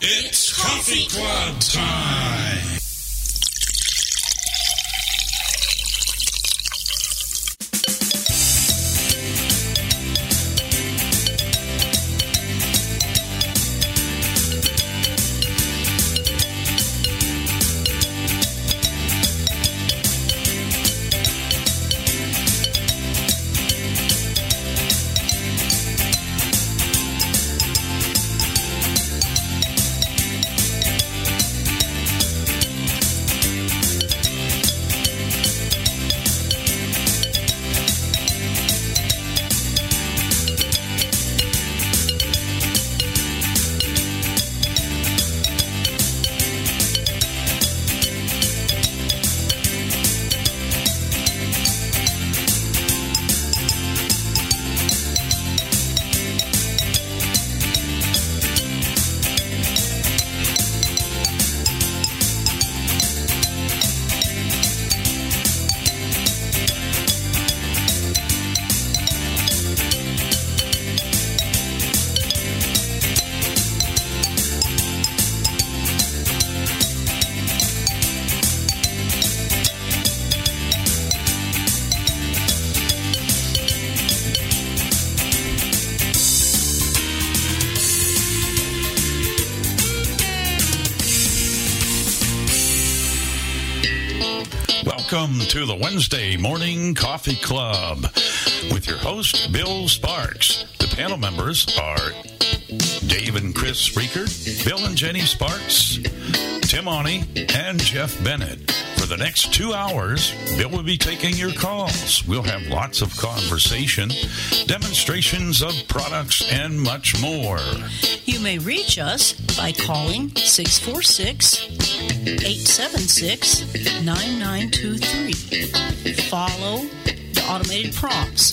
It's Coffee Club time! Welcome to the Wednesday Morning Coffee Club with your host, Bill Sparks. The panel members are Dave and Chris Spreaker, Bill and Jenny Sparks, Tim Oni, and Jeff Bennett. For the next 2 hours, Bill will be taking your calls. We'll have lots of conversation, demonstrations of products, and much more. You may reach us by calling 646-876-9923. Follow the automated prompts.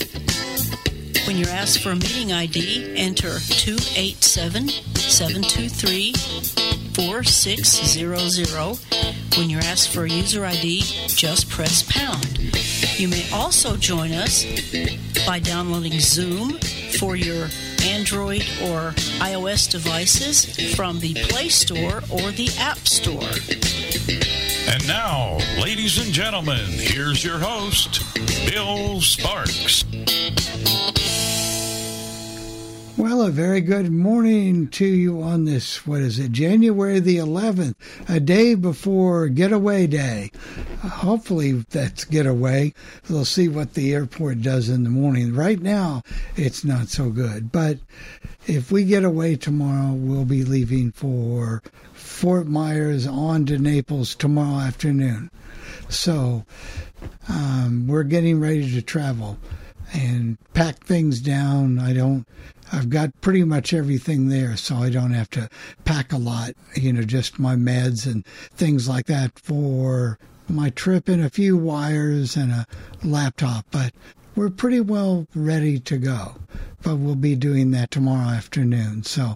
When you're asked for a meeting ID, enter 287-723-4600. When you're asked for a user ID, just press pound. You may also join us by downloading Zoom for your Android or iOS devices from the Play Store or the App Store. And now, ladies and gentlemen, here's your host, Bill Sparks. Well, a very good morning to you on this, January the 11th, a day before Getaway Day. Hopefully that's Getaway. We'll see what the airport does in the morning. Right now, it's not so good. But if we get away tomorrow, we'll be leaving for Fort Myers on to Naples tomorrow afternoon. So we're getting ready to travel and pack things down. I've got pretty much everything there, so I don't have to pack a lot, just my meds and things like that for my trip and a few wires and a laptop. But we're pretty well ready to go, but we'll be doing that tomorrow afternoon. So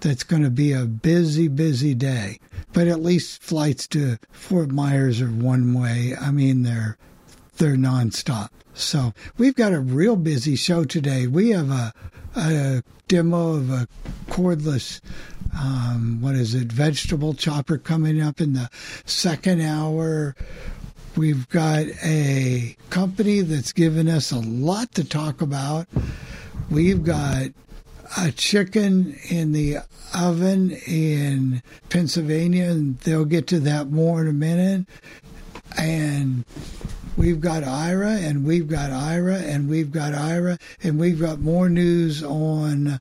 that's going to be a busy, busy day. But at least flights to Fort Myers are one way. I mean, they're nonstop. So we've got a real busy show today. We have a demo of a cordless, vegetable chopper coming up in the second hour. We've got a company that's given us a lot to talk about. We've got a chicken in the oven in Pennsylvania, and they'll get to that more in a minute. And we've got Aira, and we've got Aira, and we've got Aira, and we've got more news on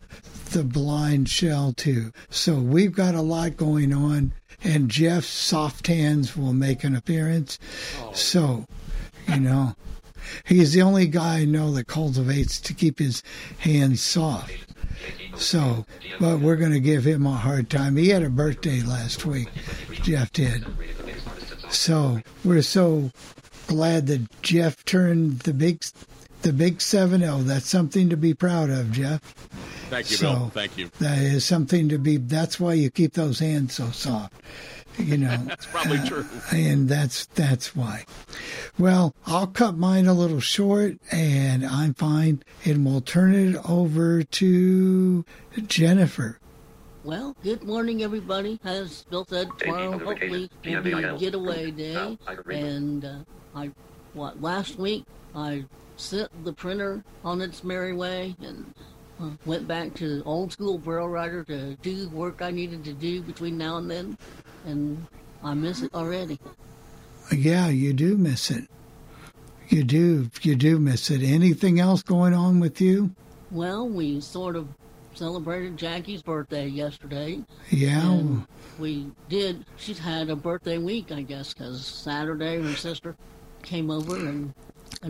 the BlindShell, too. So we've got a lot going on, and Jeff's soft hands will make an appearance. Oh. So, he's the only guy I know that cultivates to keep his hands soft. So, but we're going to give him a hard time. He had a birthday last week, Jeff did. So we're so glad that Jeff turned the big 7-0. That's something to be proud of, Jeff. Thank you, Bill. Thank you. That is something to be. That's why you keep those hands so soft. That's probably true. And that's why. Well, I'll cut mine a little short, and I'm fine. And we'll turn it over to Jennifer. Well, good morning, everybody. As Bill said, tomorrow hopefully will be a getaway day. And last week I sent the printer on its merry way and went back to old school Braille writer to do work I needed to do between now and then, and I miss it already. Yeah, you do miss it. You do miss it. Anything else going on with you? Well, we sort of celebrated Jackie's birthday yesterday. Yeah. And we did. She's had a birthday week, I guess, because Saturday her sister came over and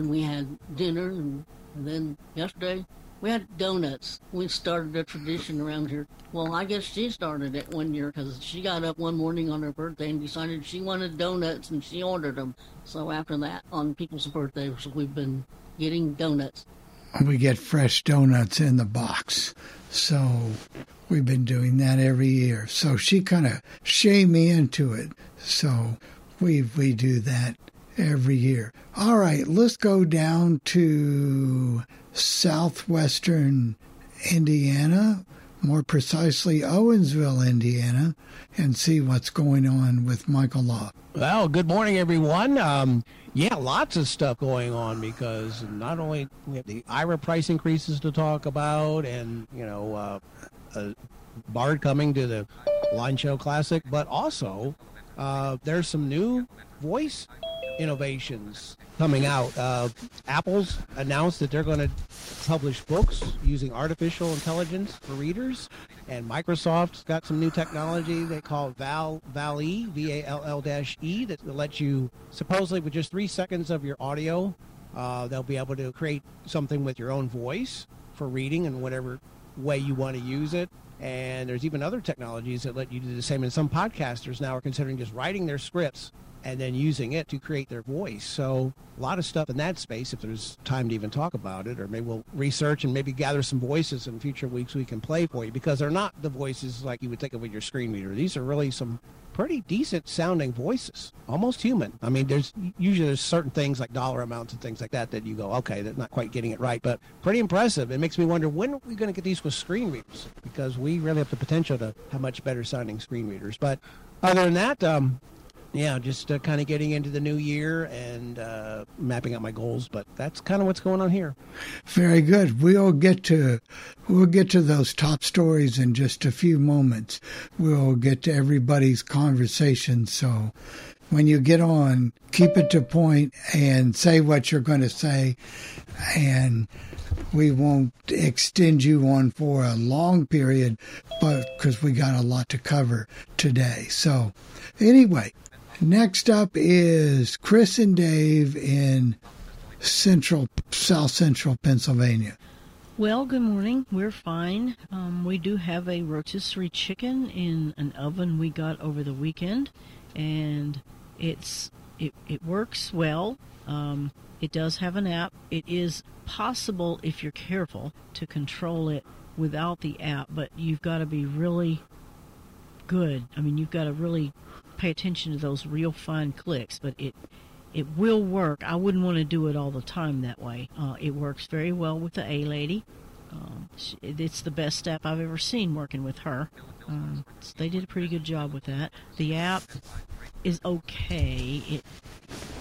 we had dinner, and then yesterday we had donuts. We started a tradition around here. Well, I guess she started it one year because she got up one morning on her birthday and decided she wanted donuts, and she ordered them. So after that, on people's birthdays, we've been getting donuts. We get fresh donuts in the box. So we've been doing that every year. So she kind of shamed me into it. So we do that every year. All right, let's go down to southwestern Indiana, more precisely Owensville, Indiana, and see what's going on with Michael Law. Well, good morning, everyone. Yeah, lots of stuff going on because not only we have the Aira price increases to talk about and, Bard coming to the BlindShell Classic, but also there's some new voice innovations coming out. Apple's announced that they're going to publish books using artificial intelligence for readers, and Microsoft's got some new technology they call Vall-E, V-A-L-L-E, that lets you, supposedly with just 3 seconds of your audio, they'll be able to create something with your own voice for reading in whatever way you want to use it. And there's even other technologies that let you do the same, and some podcasters now are considering just writing their scripts and then using it to create their voice. So a lot of stuff in that space, if there's time to even talk about it, or maybe we'll research and maybe gather some voices in future weeks we can play for you, because they're not the voices like you would think of with your screen reader. These are really some pretty decent sounding voices, almost human. I mean, there's certain things like dollar amounts and things like that you go, okay, they're not quite getting it right, but pretty impressive. It makes me wonder, when are we going to get these with screen readers? Because we really have the potential to have much better sounding screen readers. But other than that, yeah, just kind of getting into the new year and mapping out my goals, but that's kind of what's going on here. Very good. We'll get to those top stories in just a few moments. We'll get to everybody's conversation. So when you get on, keep it to point and say what you're going to say, and we won't extend you on for a long period, but because we got a lot to cover today. So anyway. Next up is Chris and Dave in South Central Pennsylvania. Well, good morning. We're fine. We do have a rotisserie chicken in an oven we got over the weekend, and it works well. It does have an app. It is possible, if you're careful, to control it without the app, but you've got to be really good. I mean, you've got to really pay attention to those real fine clicks, but it will work. I wouldn't want to do it all the time that way. It works very well with the A-Lady. It's the best app I've ever seen working with her. They did a pretty good job with that. The app is okay. It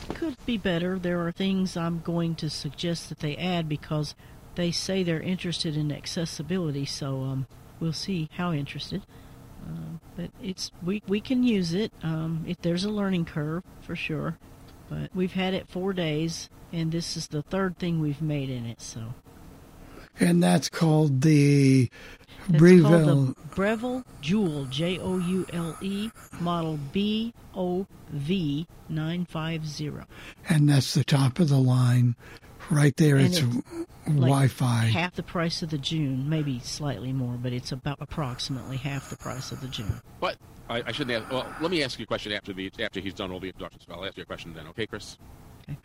could be better. There are things I'm going to suggest that they add because they say they're interested in accessibility, so we'll see how interested. But we can use it. There's a learning curve for sure, but we've had it 4 days, and this is the third thing we've made in it. So, and that's called the Breville Joule Joule model BOV950, and that's the top of the line. Right there, and it's Wi-Fi. Half the price of the June, maybe slightly more, but it's about approximately half the price of the June. But I shouldn't ask. Well, let me ask you a question after he's done all the introductions. I'll ask you a question then, okay, Chris? Okay.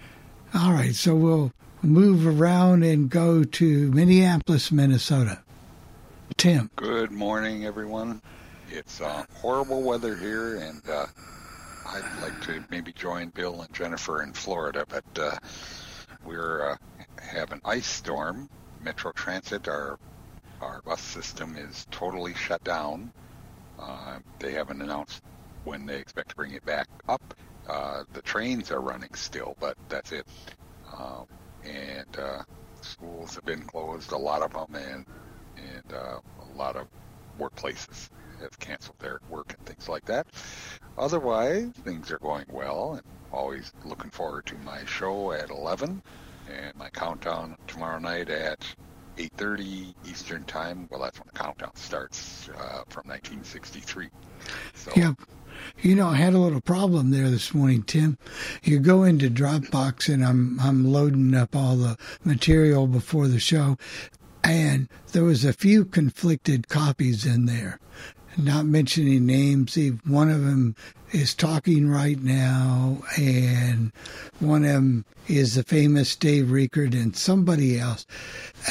All right, so we'll move around and go to Minneapolis, Minnesota. Tim. Good morning, everyone. It's horrible weather here, and I'd like to maybe join Bill and Jennifer in Florida, but We're have an ice storm. Metro Transit, our bus system is totally shut down. They haven't announced when they expect to bring it back up. The trains are running still, but that's it. And schools have been closed, a lot of them, and a lot of workplaces have canceled their work and things like that. Otherwise, things are going well, and always looking forward to my show at 11 and my countdown tomorrow night at 8:30 Eastern Time. Well, that's when the countdown starts from 1963. So. Yep. You know, I had a little problem there this morning, Tim. You go into Dropbox, and I'm loading up all the material before the show, and there was a few conflicted copies in there. Not mentioning names, one of them is talking right now, and one of them is the famous Dave Rickard and somebody else.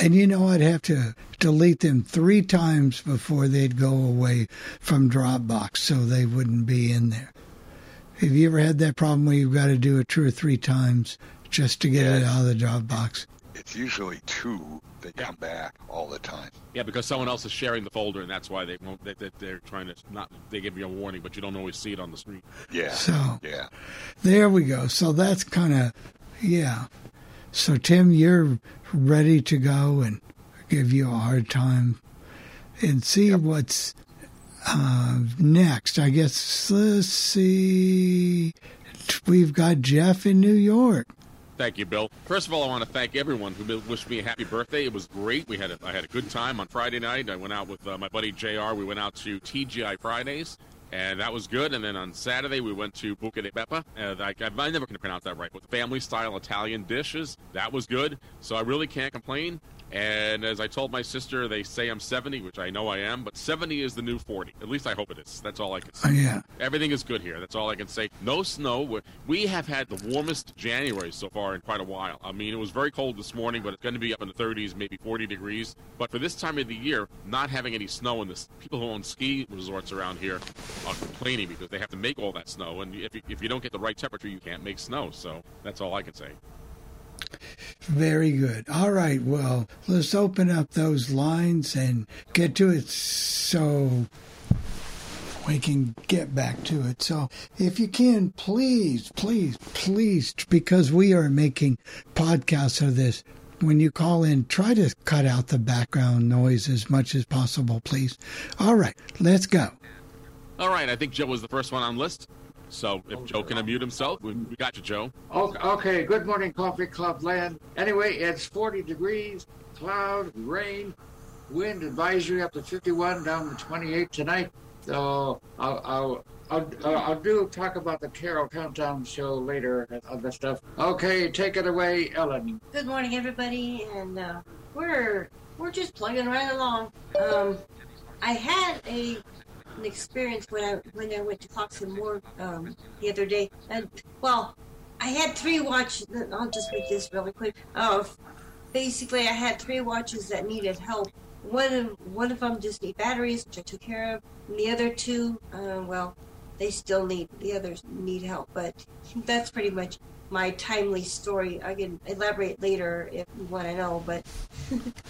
And you know, I'd have to delete them 3 times before they'd go away from Dropbox, so they wouldn't be in there. Have you ever had that problem where you've got to do it 2 or 3 times just to get it out of the Dropbox? It's usually 2 that come back all the time. Yeah, because someone else is sharing the folder, and that's why they won't. They're trying to not. They give you a warning, but you don't always see it on the screen. Yeah. So yeah, there we go. So that's kind of yeah. So Tim, you're ready to go and give you a hard time, and see what's next. I guess let's see. We've got Jeff in New York. Thank you, Bill. First of all, I want to thank everyone who wished me a happy birthday. It was great. I had a good time on Friday night. I went out with my buddy JR. We went out to TGI Fridays, and that was good. And then on Saturday, we went to Buca di Beppo. I never can pronounce that right, but family-style Italian dishes. That was good. So I really can't complain. And as I told my sister, they say I'm 70, which I know I am, but 70 is the new 40. At least I hope it is. That's all I can say. Oh, yeah. Everything is good here. That's all I can say. No snow. We have had the warmest January so far in quite a while. I mean, it was very cold this morning, but it's going to be up in the 30s, maybe 40 degrees. But for this time of the year, not having any snow, and the people who own ski resorts around here are complaining because they have to make all that snow. And if you don't get the right temperature, you can't make snow. So that's all I can say. Very good. All right, well, let's open up those lines and get to it so we can get back to it. So if you can, please, please, please, because we are making podcasts of this, when you call in, try to cut out the background noise as much as possible, please. All right, let's go. All right, I think Joe was the first one on the list. So if Joe can unmute himself, we got you, Joe. Okay, good morning, Coffee Club land. Anyway, it's 40 degrees, cloud, rain, wind advisory up to 51, down to 28 tonight. So I'll talk about the Carol Countdown show later and other stuff. Okay, take it away, Ellen. Good morning, everybody, and we're just plugging right along. I had an experience when I went to Fox and Moore the other day, and well, I had 3 watches. I'll just make this really quick. Basically, I had 3 watches that needed help. One of them just need batteries, which I took care of. And the other 2, the others need help. But that's pretty much my timely story. I can elaborate later if you want to know. But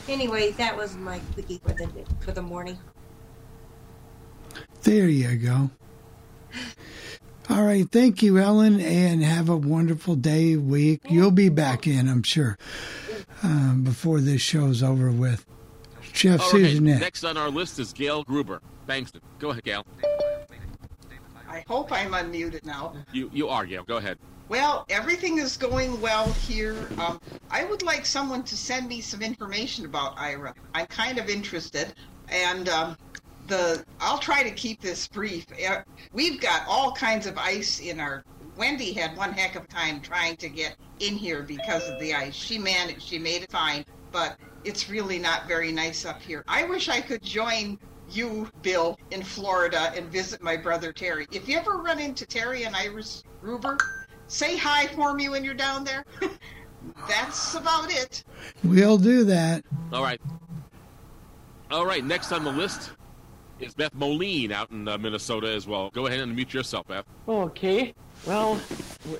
anyway, that was my quickie for the morning. There you go. All right. Thank you, Ellen, and have a wonderful day, week. You'll be back in, I'm sure, before this show's over with. Jeff, Susan. Right. Next on our list is Gail Gruber. Thanks. Go ahead, Gail. I hope I'm unmuted now. You are, Gail. Go ahead. Well, everything is going well here. I would like someone to send me some information about Aira. I'm kind of interested, and... I'll try to keep this brief. We've got all kinds of ice in our... Wendy had one heck of a time trying to get in here because of the ice. She managed. She made it fine, but it's really not very nice up here. I wish I could join you, Bill, in Florida and visit my brother Terry. If you ever run into Terry and Iris Ruber, say hi for me when you're down there. That's about it. We'll do that. All right, next on the list... is Beth Moline out in Minnesota as well. Go ahead and mute yourself, Beth. Okay. Well,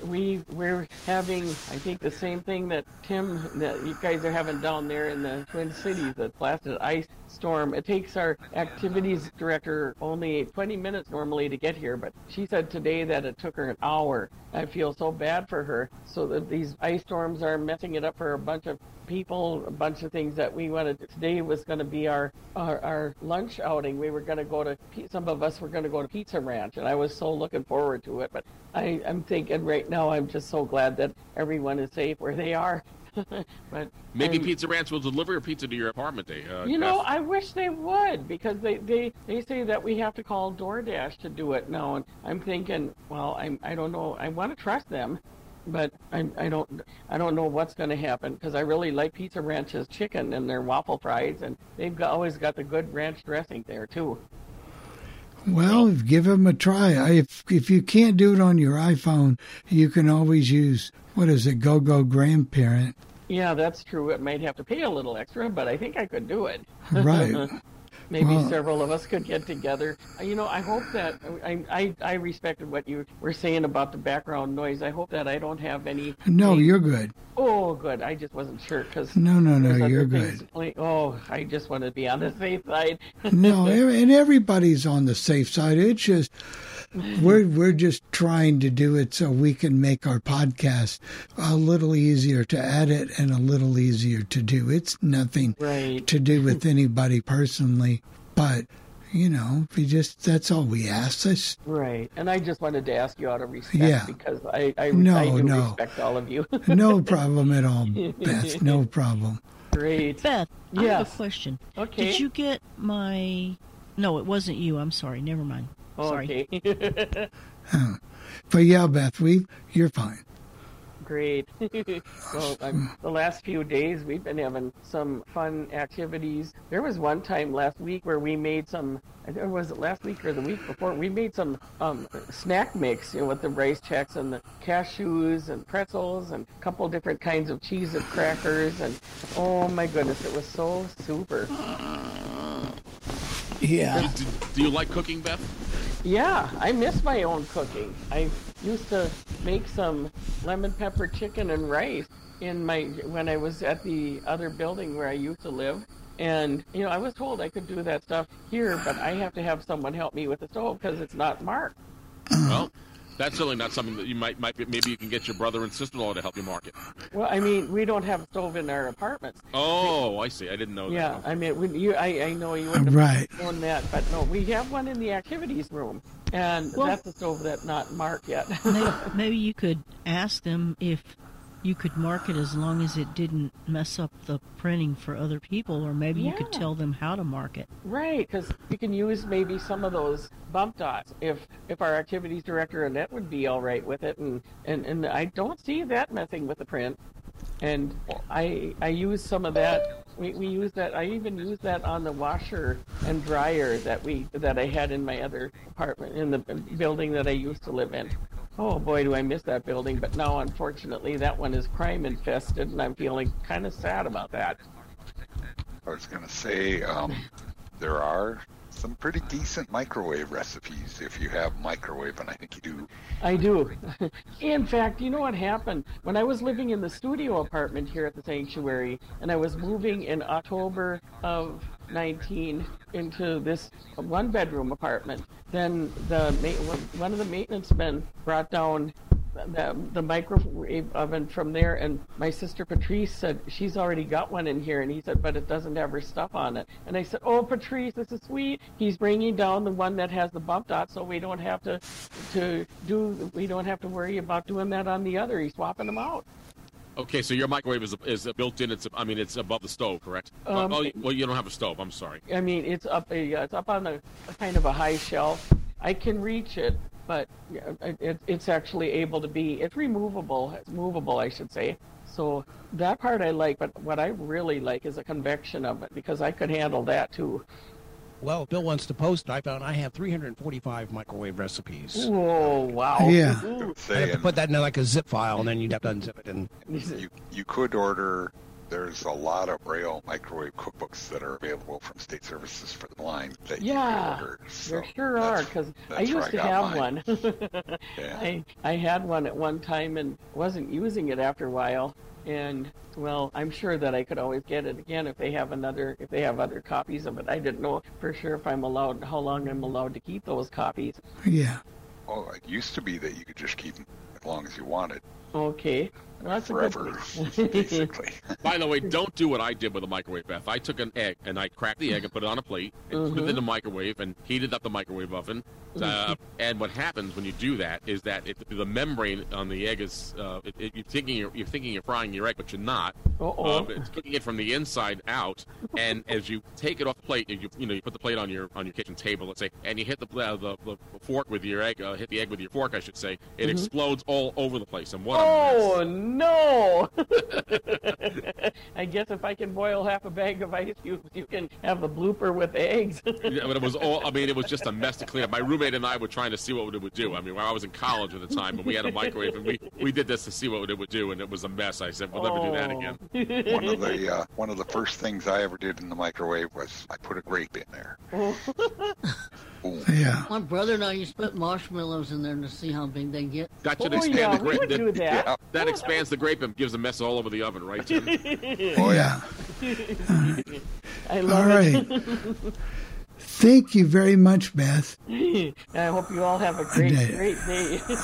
we're having, I think, the same thing that Tim, that you guys are having down there in the Twin Cities, the blasted ice storm. It takes our activities director only 20 minutes normally to get here, but she said today that it took her an hour. I feel so bad for her. So that these ice storms are messing it up for a bunch of people, a bunch of things that we wanted. Today was going to be our lunch outing. We were going to go to, some of us were going to go to Pizza Ranch, and I was so looking forward to it. But I'm thinking right now, I'm just so glad that everyone is safe where they are. But maybe Pizza Ranch will deliver a pizza to your apartment. I wish they would, because they say that we have to call DoorDash to do it now. And I'm thinking, well, I don't know. I want to trust them, but I don't know what's going to happen, because I really like Pizza Ranch's chicken and their waffle fries, and they've always got the good ranch dressing there too. Well, give them a try. If you can't do it on your iPhone, you can always use, what is it, Go-Go Grandparent. Yeah, that's true. It might have to pay a little extra, but I think I could do it. Right. Maybe several of us could get together. You know, I hope that I respected what you were saying about the background noise. I hope that I don't have any. No, you're good. Oh, good. I just wasn't sure, because no, you're good. I just want to be on the safe side. No, and everybody's on the safe side. It's just we're just trying to do it so we can make our podcast a little easier to edit and a little easier to do. It's nothing to do with anybody personally. But, you know, that's all we asked. Right. And I just wanted to ask you out of respect, because I respect all of you. No problem at all, Beth. No problem. Great. Beth, I have a question. Okay. Did you get my... No, it wasn't you. I'm sorry. Never mind. Sorry. Okay. But yeah, Beth, you're fine. Great. Well, the last few days we've been having some fun activities. There was one time last week where we made some, was it last week or the week before, we made some snack mix, with the rice checks and the cashews and pretzels and a couple different kinds of cheese and crackers, and oh my goodness, it was so super. Yeah. Do you like cooking, Beth? Yeah, I miss my own cooking. I used to make some lemon pepper chicken and rice when I was at the other building where I used to live. And, I was told I could do that stuff here, but I have to have someone help me with the stove because it's not marked. Well, that's really not something that you might maybe you can get your brother and sister-in-law to help you mark it. Well, I mean, we don't have a stove in our apartments. Oh, I see. I didn't know that. Yeah, I mean, I know you wouldn't have known that, but no, we have one in the activities room, and that's a stove that's not marked yet. Maybe you could ask them if you could mark it as long as it didn't mess up the printing for other people, or maybe you could tell them how to mark it. Right, because you can use maybe some of those bump dots if our activities director, Annette, would be all right with it. And I don't see that messing with the print. And I use some of that. We use that. I even use that on the washer and dryer that I had in my other apartment, in the building that I used to live in. Oh, boy, do I miss that building. But now, unfortunately, that one is crime-infested, and I'm feeling kind of sad about that. I was going to say, there are some pretty decent microwave recipes if you have microwave, and I think you do. I do. In fact, you know what happened? When I was living in the studio apartment here at the sanctuary, and I was moving in October of 19 into this one-bedroom apartment, then one of the maintenance men brought down the microwave oven from there, and my sister Patrice said, she's already got one in here, and he said, but it doesn't have her stuff on it. And I said, oh, Patrice, this is sweet. He's bringing down the one that has the bump dot, so we don't have to worry about doing that on the other. He's swapping them out. Okay, so your microwave is built in. It's above the stove, correct? Well, you don't have a stove. I'm sorry. I mean, it's up on a kind of a high shelf. I can reach it, but it's actually able to be. It's removable. It's movable, I should say. So that part I like, but what I really like is a convection oven, because I could handle that too. Well, Bill wants to post. I found I have 345 microwave recipes. Whoa, wow. Yeah. I have to put that in like a zip file, and then you'd have to unzip it. You could order there's a lot of Braille microwave cookbooks that are available from State Services for the Blind that you can order. So there sure are, because I used to have mine. One. Yeah. I had one at one time and wasn't using it after a while. And, well, I'm sure that I could always get it again if they have another, if they have other copies of it. I didn't know for sure if I'm allowed, how long I'm allowed to keep those copies. Yeah. Oh, it used to be that you could just keep them as long as you wanted. Okay. Well, that's forever, basically. By the way, don't do what I did with a microwave, Beth. I took an egg, and I cracked the egg and put it on a plate and put it in the microwave and heated up the microwave oven. And what happens when you do that is that the membrane on the egg is, you're thinking you're frying your egg, but you're not. It's cooking it from the inside out. And as you take it off the plate, you put the plate on your kitchen table, let's say, and you hit the fork with your egg, hit the egg with your fork, I should say. It explodes all over the place. And what a mess. No! I guess if I can boil half a bag of ice cubes, you can have a blooper with eggs. Yeah, but it was all, I mean, it was just a mess to clean up. My roommate and I were trying to see what it would do. I mean, I was in college at the time, and we had a microwave, and we did this to see what it would do, and it was a mess. I said, we'll never do that again. One of the first things I ever did in the microwave was I put a grape in there. Yeah. My brother and I used to put marshmallows in there to see how big they get. That should expand the grape. That expands the grape and gives a mess all over the oven, right, Tim? I love it. All right. Thank you very much, Beth. I hope you all have a great day.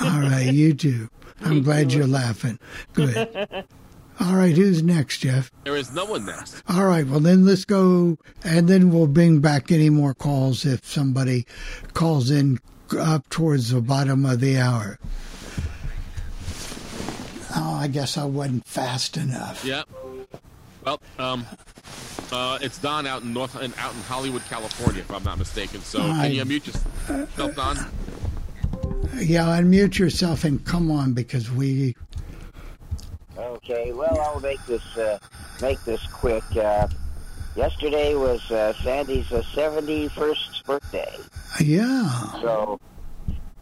All right, you too. I'm glad you're laughing. Good. All right, who's next, Jeff? There is no one next. All right, well, then let's go, and then we'll bring back any more calls if somebody calls in up towards the bottom of the hour. Oh, I guess I wasn't fast enough. Yeah. Well, it's Don out in Hollywood, California, if I'm not mistaken. So can you unmute yourself, Don? Yeah, unmute yourself and come on, because we... Okay, well, I'll make this quick. Yesterday was Sandy's 71st birthday. Yeah. So,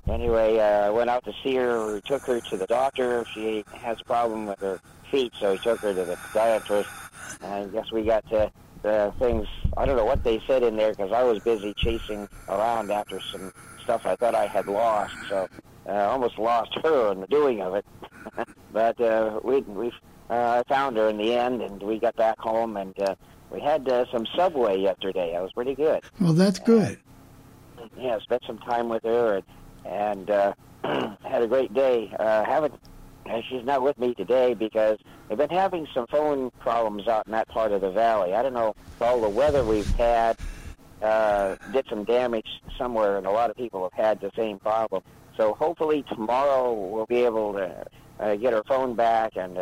anyway, I went out to see her. We took her to the doctor. She has a problem with her feet, so we took her to the podiatrist. And I guess we got to the things. I don't know what they said in there because I was busy chasing around after some stuff I thought I had lost. So I almost lost her in the doing of it. But we found her in the end, and we got back home, and we had some Subway yesterday. That was pretty good. Well, that's good. Yeah, spent some time with her, and had a great day. She's not with me today because they've been having some phone problems out in that part of the valley. I don't know if all the weather we've had did some damage somewhere, and a lot of people have had the same problem. So hopefully tomorrow we'll be able to get her phone back and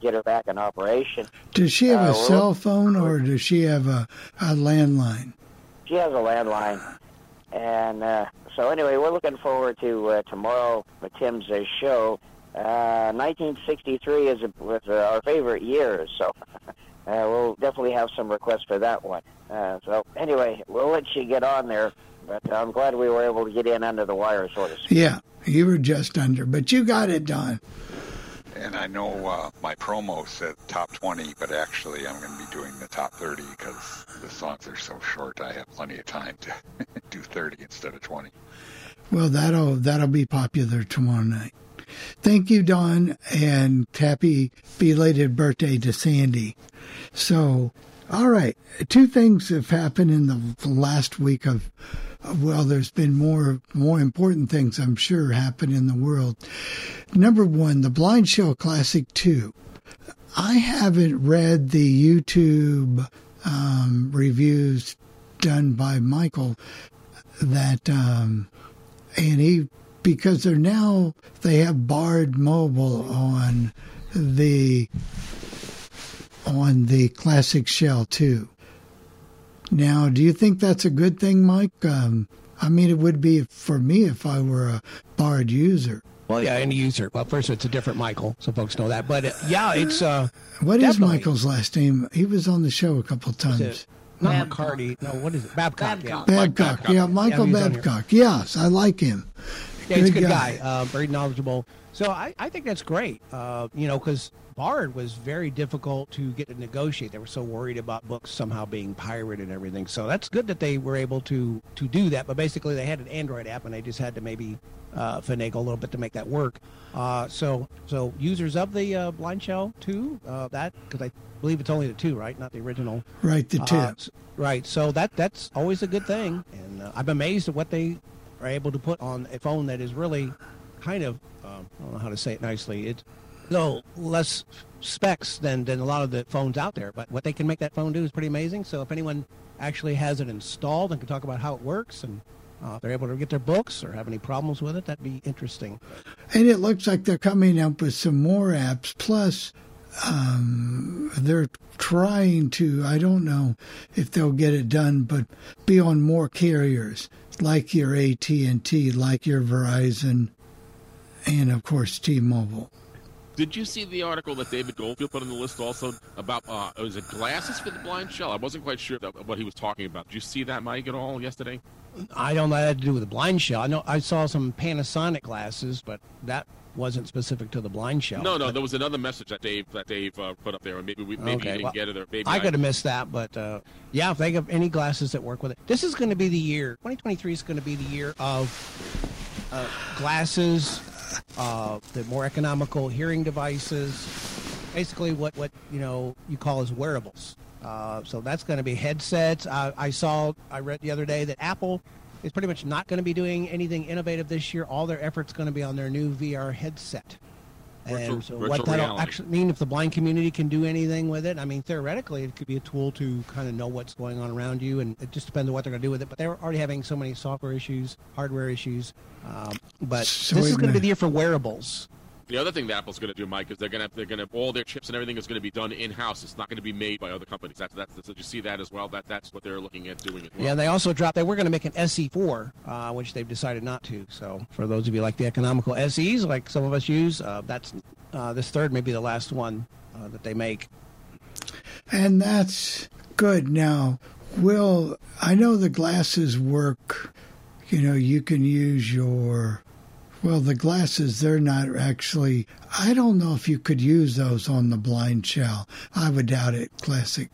get her back in operation. Does she have a cell phone or does she have a landline? She has a landline. And so anyway, we're looking forward to tomorrow with Tim's show. 1963 was our favorite year, so we'll definitely have some requests for that one. So anyway, we'll let you get on there. But I'm glad we were able to get in under the wire, so to speak. Yeah, you were just under, but you got it done. And I know my promo said top 20, but actually I'm going to be doing the top 30 because the songs are so short. I have plenty of time to do 30 instead of 20. Well, that'll be popular tomorrow night. Thank you, Don, and happy belated birthday to Sandy. So, all right, two things have happened in the last week of... Well, there's been more important things, I'm sure, happen in the world. Number one, the BlindShell Classic 2. I haven't read the YouTube reviews done by Michael that, and he, because they have Bard Mobile on the Classic Shell 2. Now, do you think that's a good thing, Mike? I mean, it would be for me if I were a Bard user. Well, yeah, any user. Well, first, it's a different Michael, so folks know that. But, yeah, it's what definitely. Is Michael's last name? He was on the show a couple times. Not McCarty. No, what is it? Babcock. Babcock. Yeah, Michael Babcock. Yes, I like him. Yeah, he's a good guy. Very knowledgeable. So I think that's great, you know, because Bard was very difficult to get to negotiate. They were so worried about books somehow being pirated and everything. So that's good that they were able to do that. But basically, they had an Android app, and they just had to maybe finagle a little bit to make that work. So users of the BlindShell 2, that, because I believe it's only the 2, right? Not the original. Right, the 2. Right. So that's always a good thing. And I'm amazed at what they are able to put on a phone that is really kind of, I don't know how to say it nicely, it's no less specs than a lot of the phones out there. But what they can make that phone do is pretty amazing. So if anyone actually has it installed and can talk about how it works and they're able to get their books or have any problems with it, that'd be interesting. And it looks like they're coming up with some more apps. Plus, they're trying to, I don't know if they'll get it done, but be on more carriers like your AT&T, like your Verizon, and, of course, T-Mobile. Did you see the article that David Goldfield put on the list also about, was it glasses for the BlindShell? I wasn't quite sure what he was talking about. Did you see that, Mike, at all yesterday? I don't know what that had to do with the BlindShell. I know I saw some Panasonic glasses, but that wasn't specific to the BlindShell. No, there was another message that Dave put up there, and maybe you didn't get it. Or maybe I could have missed that, but yeah, if they have any glasses that work with it. This is going to be the year, 2023 is going to be the year of glasses, the more economical hearing devices, basically what you know you call as wearables. So that's going to be headsets. I read the other day that Apple is pretty much not going to be doing anything innovative this year. All their effort's going to be on their new VR headset. And so what that'll actually mean, if the blind community can do anything with it, I mean, theoretically, it could be a tool to kind of know what's going on around you, and it just depends on what they're going to do with it. But they're already having so many software issues, hardware issues. But this is going to be the year for wearables. The other thing that Apple's going to do, Mike, is they're going to all their chips and everything is going to be done in house. It's not going to be made by other companies. Did you see that as well? That's what they're looking at doing as well. Yeah, and they also dropped that we're going to make an SE4, which they've decided not to. So for those of you like the economical SEs, like some of us use, that's this third may be the last one that they make. And that's good. Now, Will, I know the glasses work. You know, you can use your. Well, the glasses, they're not actually, I don't know if you could use those on the BlindShell. I would doubt it, Classic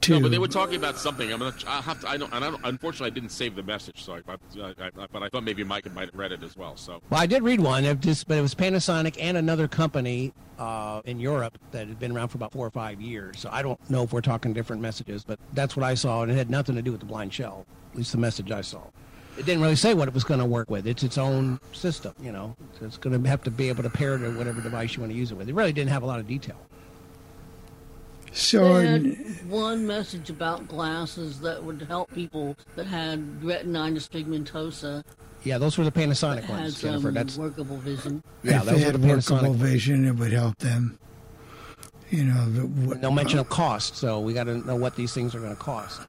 2. No, but they were talking about something. Unfortunately, I didn't save the message, so but I thought maybe Mike might have read it as well. So. Well, I did read one, but it was Panasonic and another company in Europe that had been around for about 4 or 5 years. So I don't know if we're talking different messages, but that's what I saw, and it had nothing to do with the BlindShell, at least the message I saw. It didn't really say what it was going to work with. It's its own system, you know. So it's going to have to be able to pair it to whatever device you want to use it with. It really didn't have a lot of detail. So they had one message about glasses that would help people that had retinitis pigmentosa. Yeah, those were the Panasonic ones, Jennifer. That's workable vision. Yeah, if those were the Panasonic vision, it would help them. You know, no mention of cost, so we got to know what these things are going to cost.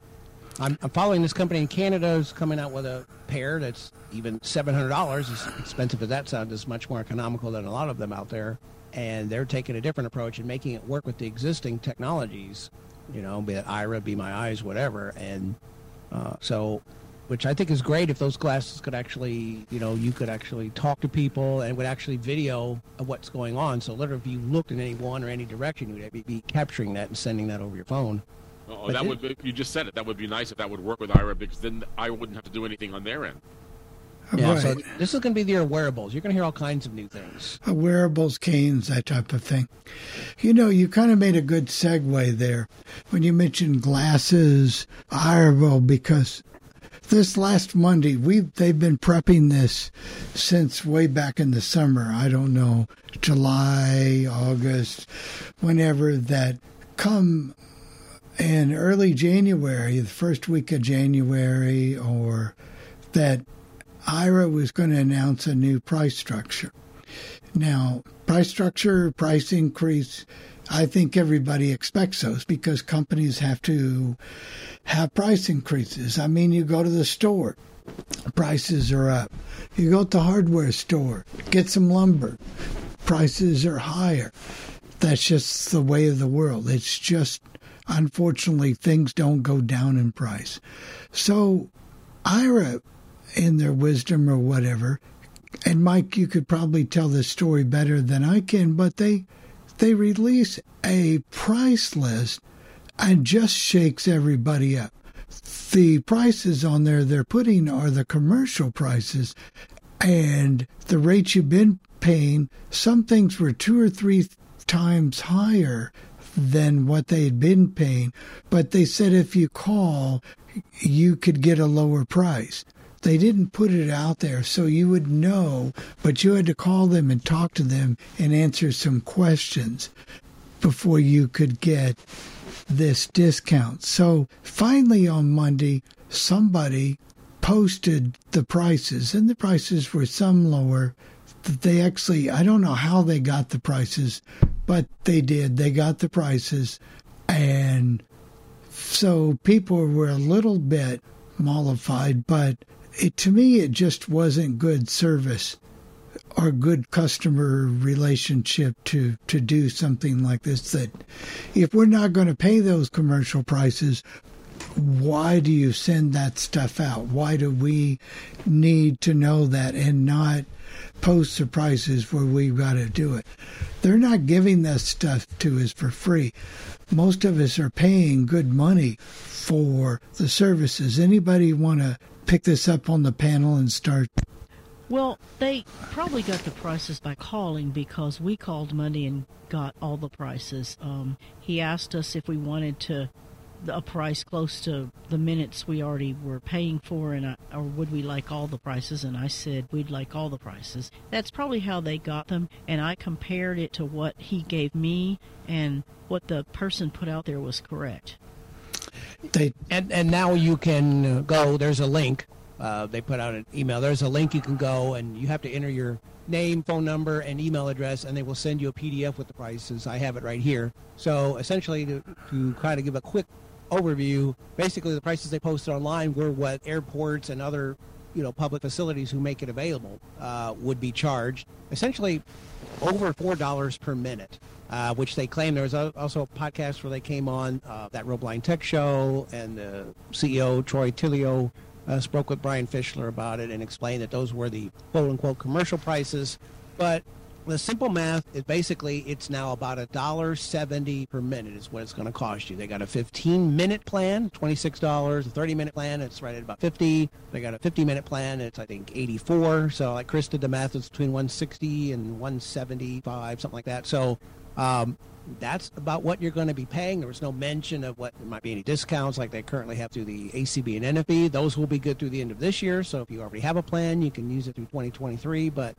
I'm following this company in Canada who's coming out with a pair that's even $700. It's expensive as that sounds. It's much more economical than a lot of them out there. And they're taking a different approach and making it work with the existing technologies, you know, be it Aira, Be My Eyes, whatever. And so, which I think is great if those glasses could actually, you know, you could actually talk to people and would actually video of what's going on. So literally if you looked in any one or any direction, you would be capturing that and sending that over your phone. Oh, that would be, you just said it. That would be nice if that would work with Aira, because then Aira wouldn't have to do anything on their end. Yeah, right. So this is going to be the wearables. You're going to hear all kinds of new things. Wearables, canes, that type of thing. You know, you kind of made a good segue there when you mentioned glasses, Aira, because this last Monday, they've been prepping this since way back in the summer. I don't know, July, August, whenever that come. In early January, the first week of January, or that Aira was going to announce a new price structure. Now, price structure, price increase, I think everybody expects those because companies have to have price increases. I mean, you go to the store, prices are up. You go to the hardware store, get some lumber, prices are higher. That's just the way of the world. It's just... Unfortunately, things don't go down in price. So Aira, in their wisdom or whatever, And Mike, you could probably tell this story better than I can, but they release a price list and just shakes everybody up. The prices on there they're putting are the commercial prices and the rates you've been paying. Some things were 2 or 3 times higher than what they had been paying, but they said if you call, you could get a lower price. They didn't put it out there so you would know, but you had to call them and talk to them and answer some questions before you could get this discount. So finally on Monday, somebody posted the prices, and the prices were some lower. They actually, I don't know how they got the prices, but they did. They got the prices, and so people were a little bit mollified, but to me it just wasn't good service or good customer relationship to do something like this. That if we're not going to pay those commercial prices, why do you send that stuff out? Why do we need to know that and not post the prices where we've got to do it? They're not giving that stuff to us for free. Most of us are paying good money for the services. Anybody want to pick this up on the panel and start? Well, they probably got the prices by calling, because we called Monday and got all the prices. He asked us if we wanted a price close to the minutes we already were paying for, or would we like all the prices, and I said we'd like all the prices. That's probably how they got them, and I compared it to what he gave me, and what the person put out there was correct. And now you can go, there's a link. They put out an email. There's a link you can go, and you have to enter your name, phone number, and email address, and they will send you a PDF with the prices. I have it right here. So essentially, to kind of give a quick overview, basically the prices they posted online were what airports and other, public facilities who make it available would be charged, essentially over $4 per minute, which they claim. There was also a podcast where they came on, that Roblind Tech Show, and the CEO, Troy Tilio, spoke with Brian Fischler about it and explained that those were the quote-unquote commercial prices. But the simple math is basically it's now about $1.70 per minute is what it's going to cost you. They got a 15-minute plan, $26, a 30-minute plan, it's right at about $50. They got a 50-minute plan, it's, I think, $84. So like Chris did the math, it's between $160 and $175, something like that. So that's about what you're going to be paying. There was no mention of what there might be any discounts like they currently have through the ACB and NFB. Those will be good through the end of this year. So if you already have a plan, you can use it through 2023. But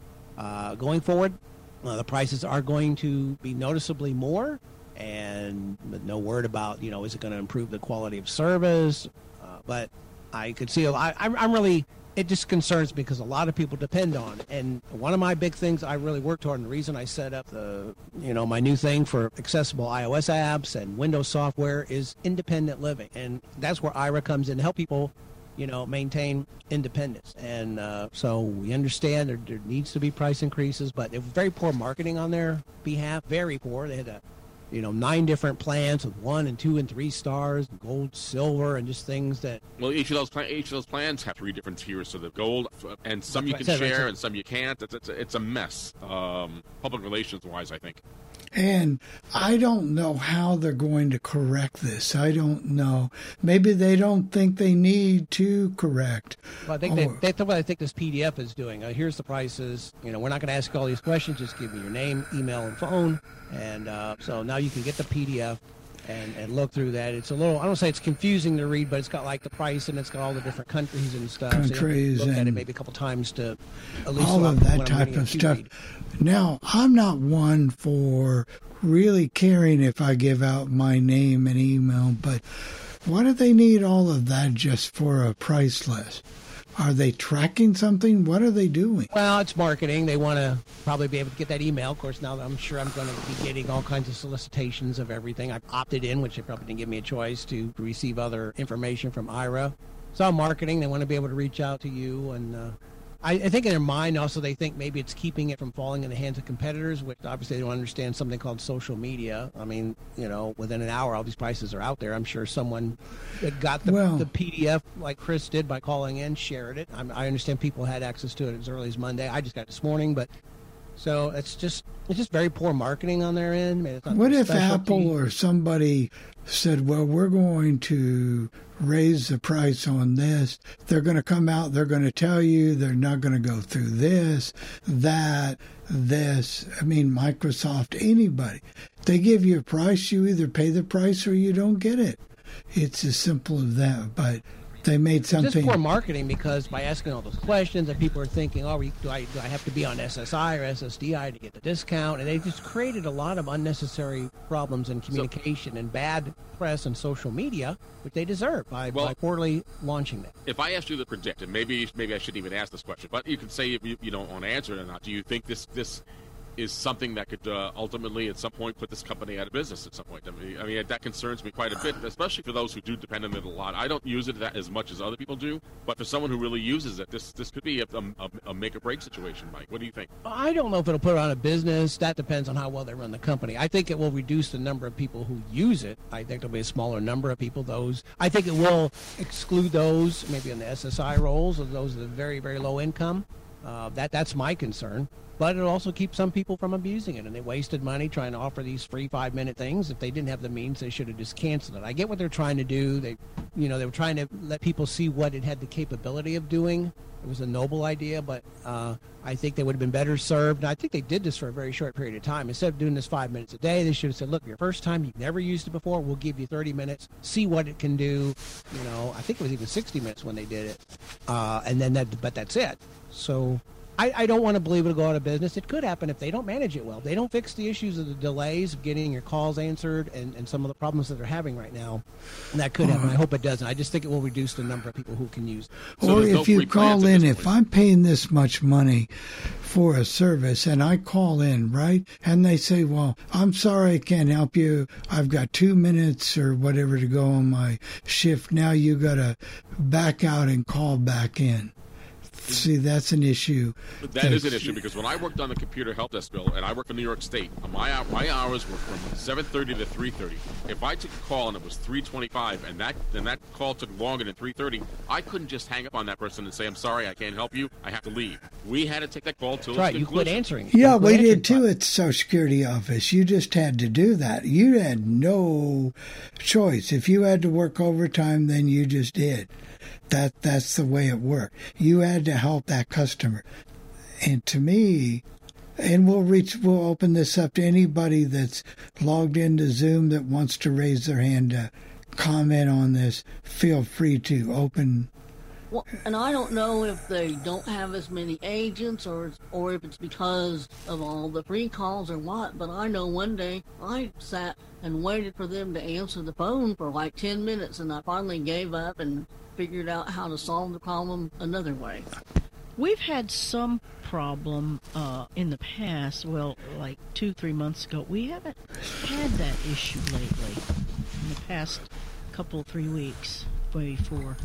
going forward, the prices are going to be noticeably more, and with no word about, is it going to improve the quality of service? But I could see, I'm really, it just concerns me because a lot of people depend on it. And one of my big things I really worked toward, and the reason I set up my new thing for accessible iOS apps and Windows software, is independent living. And that's where Aira comes in to help people, maintain independence. And so we understand there needs to be price increases, but they were very poor marketing on their behalf, very poor. They had 9 different plans with 1, 2, and 3 stars, gold, silver, and just things that... Well, each of those plans have 3 different tiers. So the gold, and some you can share and some you can't. It's a mess, public relations-wise, I think. And I don't know how they're going to correct this. I don't know. Maybe they don't think they need to correct. Well, I think that's what I think this PDF is doing. Here's the prices. We're not going to ask all these questions. Just give me your name, email, and phone. And so now you can get the PDF and look through that. It's a little, I don't say it's confusing to read, but it's got like the price, and it's got all the different countries and stuff. Countries, so you look at it maybe a couple times to at least all of that type of stuff. Now, I'm not one for really caring if I give out my name and email, but why do they need all of that just for a price list? Are they tracking something? What are they doing? Well, it's marketing. They want to probably be able to get that email. Of course, now I'm sure I'm going to be getting all kinds of solicitations of everything. I've opted in, which they probably didn't give me a choice to receive other information from Aira. So marketing, they want to be able to reach out to you and I think in their mind also they think maybe it's keeping it from falling in the hands of competitors, which obviously they don't understand something called social media. I mean, you know, within an hour all these prices are out there. I'm sure someone that got the PDF like Chris did by calling in shared it. I understand people had access to it as early as Monday. I just got it this morning, but so it's just very poor marketing on their end. I mean, it's not what if specialty. Apple or somebody said, well, we're going to raise the price on this. They're going to come out. They're going to tell you they're not going to go through this, that, this. I mean, Microsoft, anybody. They give you a price. You either pay the price or you don't get it. It's as simple as that. But they made something. It's just poor marketing because by asking all those questions and people are thinking, oh, do I have to be on SSI or SSDI to get the discount? And they just created a lot of unnecessary problems in communication and bad press and social media, which they deserve by poorly launching that. If I asked you to predict, and maybe I shouldn't even ask this question, but you can say if you don't want to answer it or not, do you think this is something that could ultimately at some point put this company out of business at some point? I mean, that concerns me quite a bit, especially for those who do depend on it a lot. I don't use it as much as other people do, but for someone who really uses it, this could be a make-or-break situation, Mike. What do you think? I don't know if it'll put it out of business. That depends on how well they run the company. I think it will reduce the number of people who use it. I think there'll be a smaller number of people. I think it will exclude those maybe on the SSI rolls or those with very, very low income. That's my concern. But it'll also keep some people from abusing it. And they wasted money trying to offer these free 5-minute things. If they didn't have the means, they should have just canceled it. I get what they're trying to do. They were trying to let people see what it had the capability of doing. It was a noble idea, but I think they would have been better served. And I think they did this for a very short period of time. Instead of doing this 5 minutes a day, they should have said, look, your first time, you've never used it before. We'll give you 30 minutes, see what it can do. You know, I think it was even 60 minutes when they did it. But that's it. So I don't want to believe it'll go out of business. It could happen if they don't manage it well. If they don't fix the issues of the delays of getting your calls answered and some of the problems that they're having right now. And that could happen. I hope it doesn't. I just think it will reduce the number of people who can use it. So or if you call in, if I'm paying this much money for a service and I call in, right? And they say, well, I'm sorry, I can't help you. I've got 2 minutes or whatever to go on my shift. Now you got to back out and call back in. See, that's an issue. That is an issue because when I worked on the computer help desk, Bill, and I worked in New York State, my hours were from 7:30 to 3:30. If I took a call and it was 3:25 and that call took longer than 3:30, I couldn't just hang up on that person and say, I'm sorry, I can't help you. I have to leave. We had to take that call till its conclusion. You quit answering. Yeah, we did too at the Social Security office. You just had to do that. You had no choice. If you had to work overtime, then you just did. That's the way it worked. You had to help that customer. And to me, and we'll open this up to anybody that's logged into Zoom that wants to raise their hand to comment on this, feel free to open. Well, and I don't know if they don't have as many agents or if it's because of all the free calls or what, but I know one day I sat and waited for them to answer the phone for like 10 minutes and I finally gave up and figured out how to solve the problem another way. We've had some problem in the past, well, like 2-3 months ago. We haven't had that issue lately in the past couple, 3 weeks, maybe 4.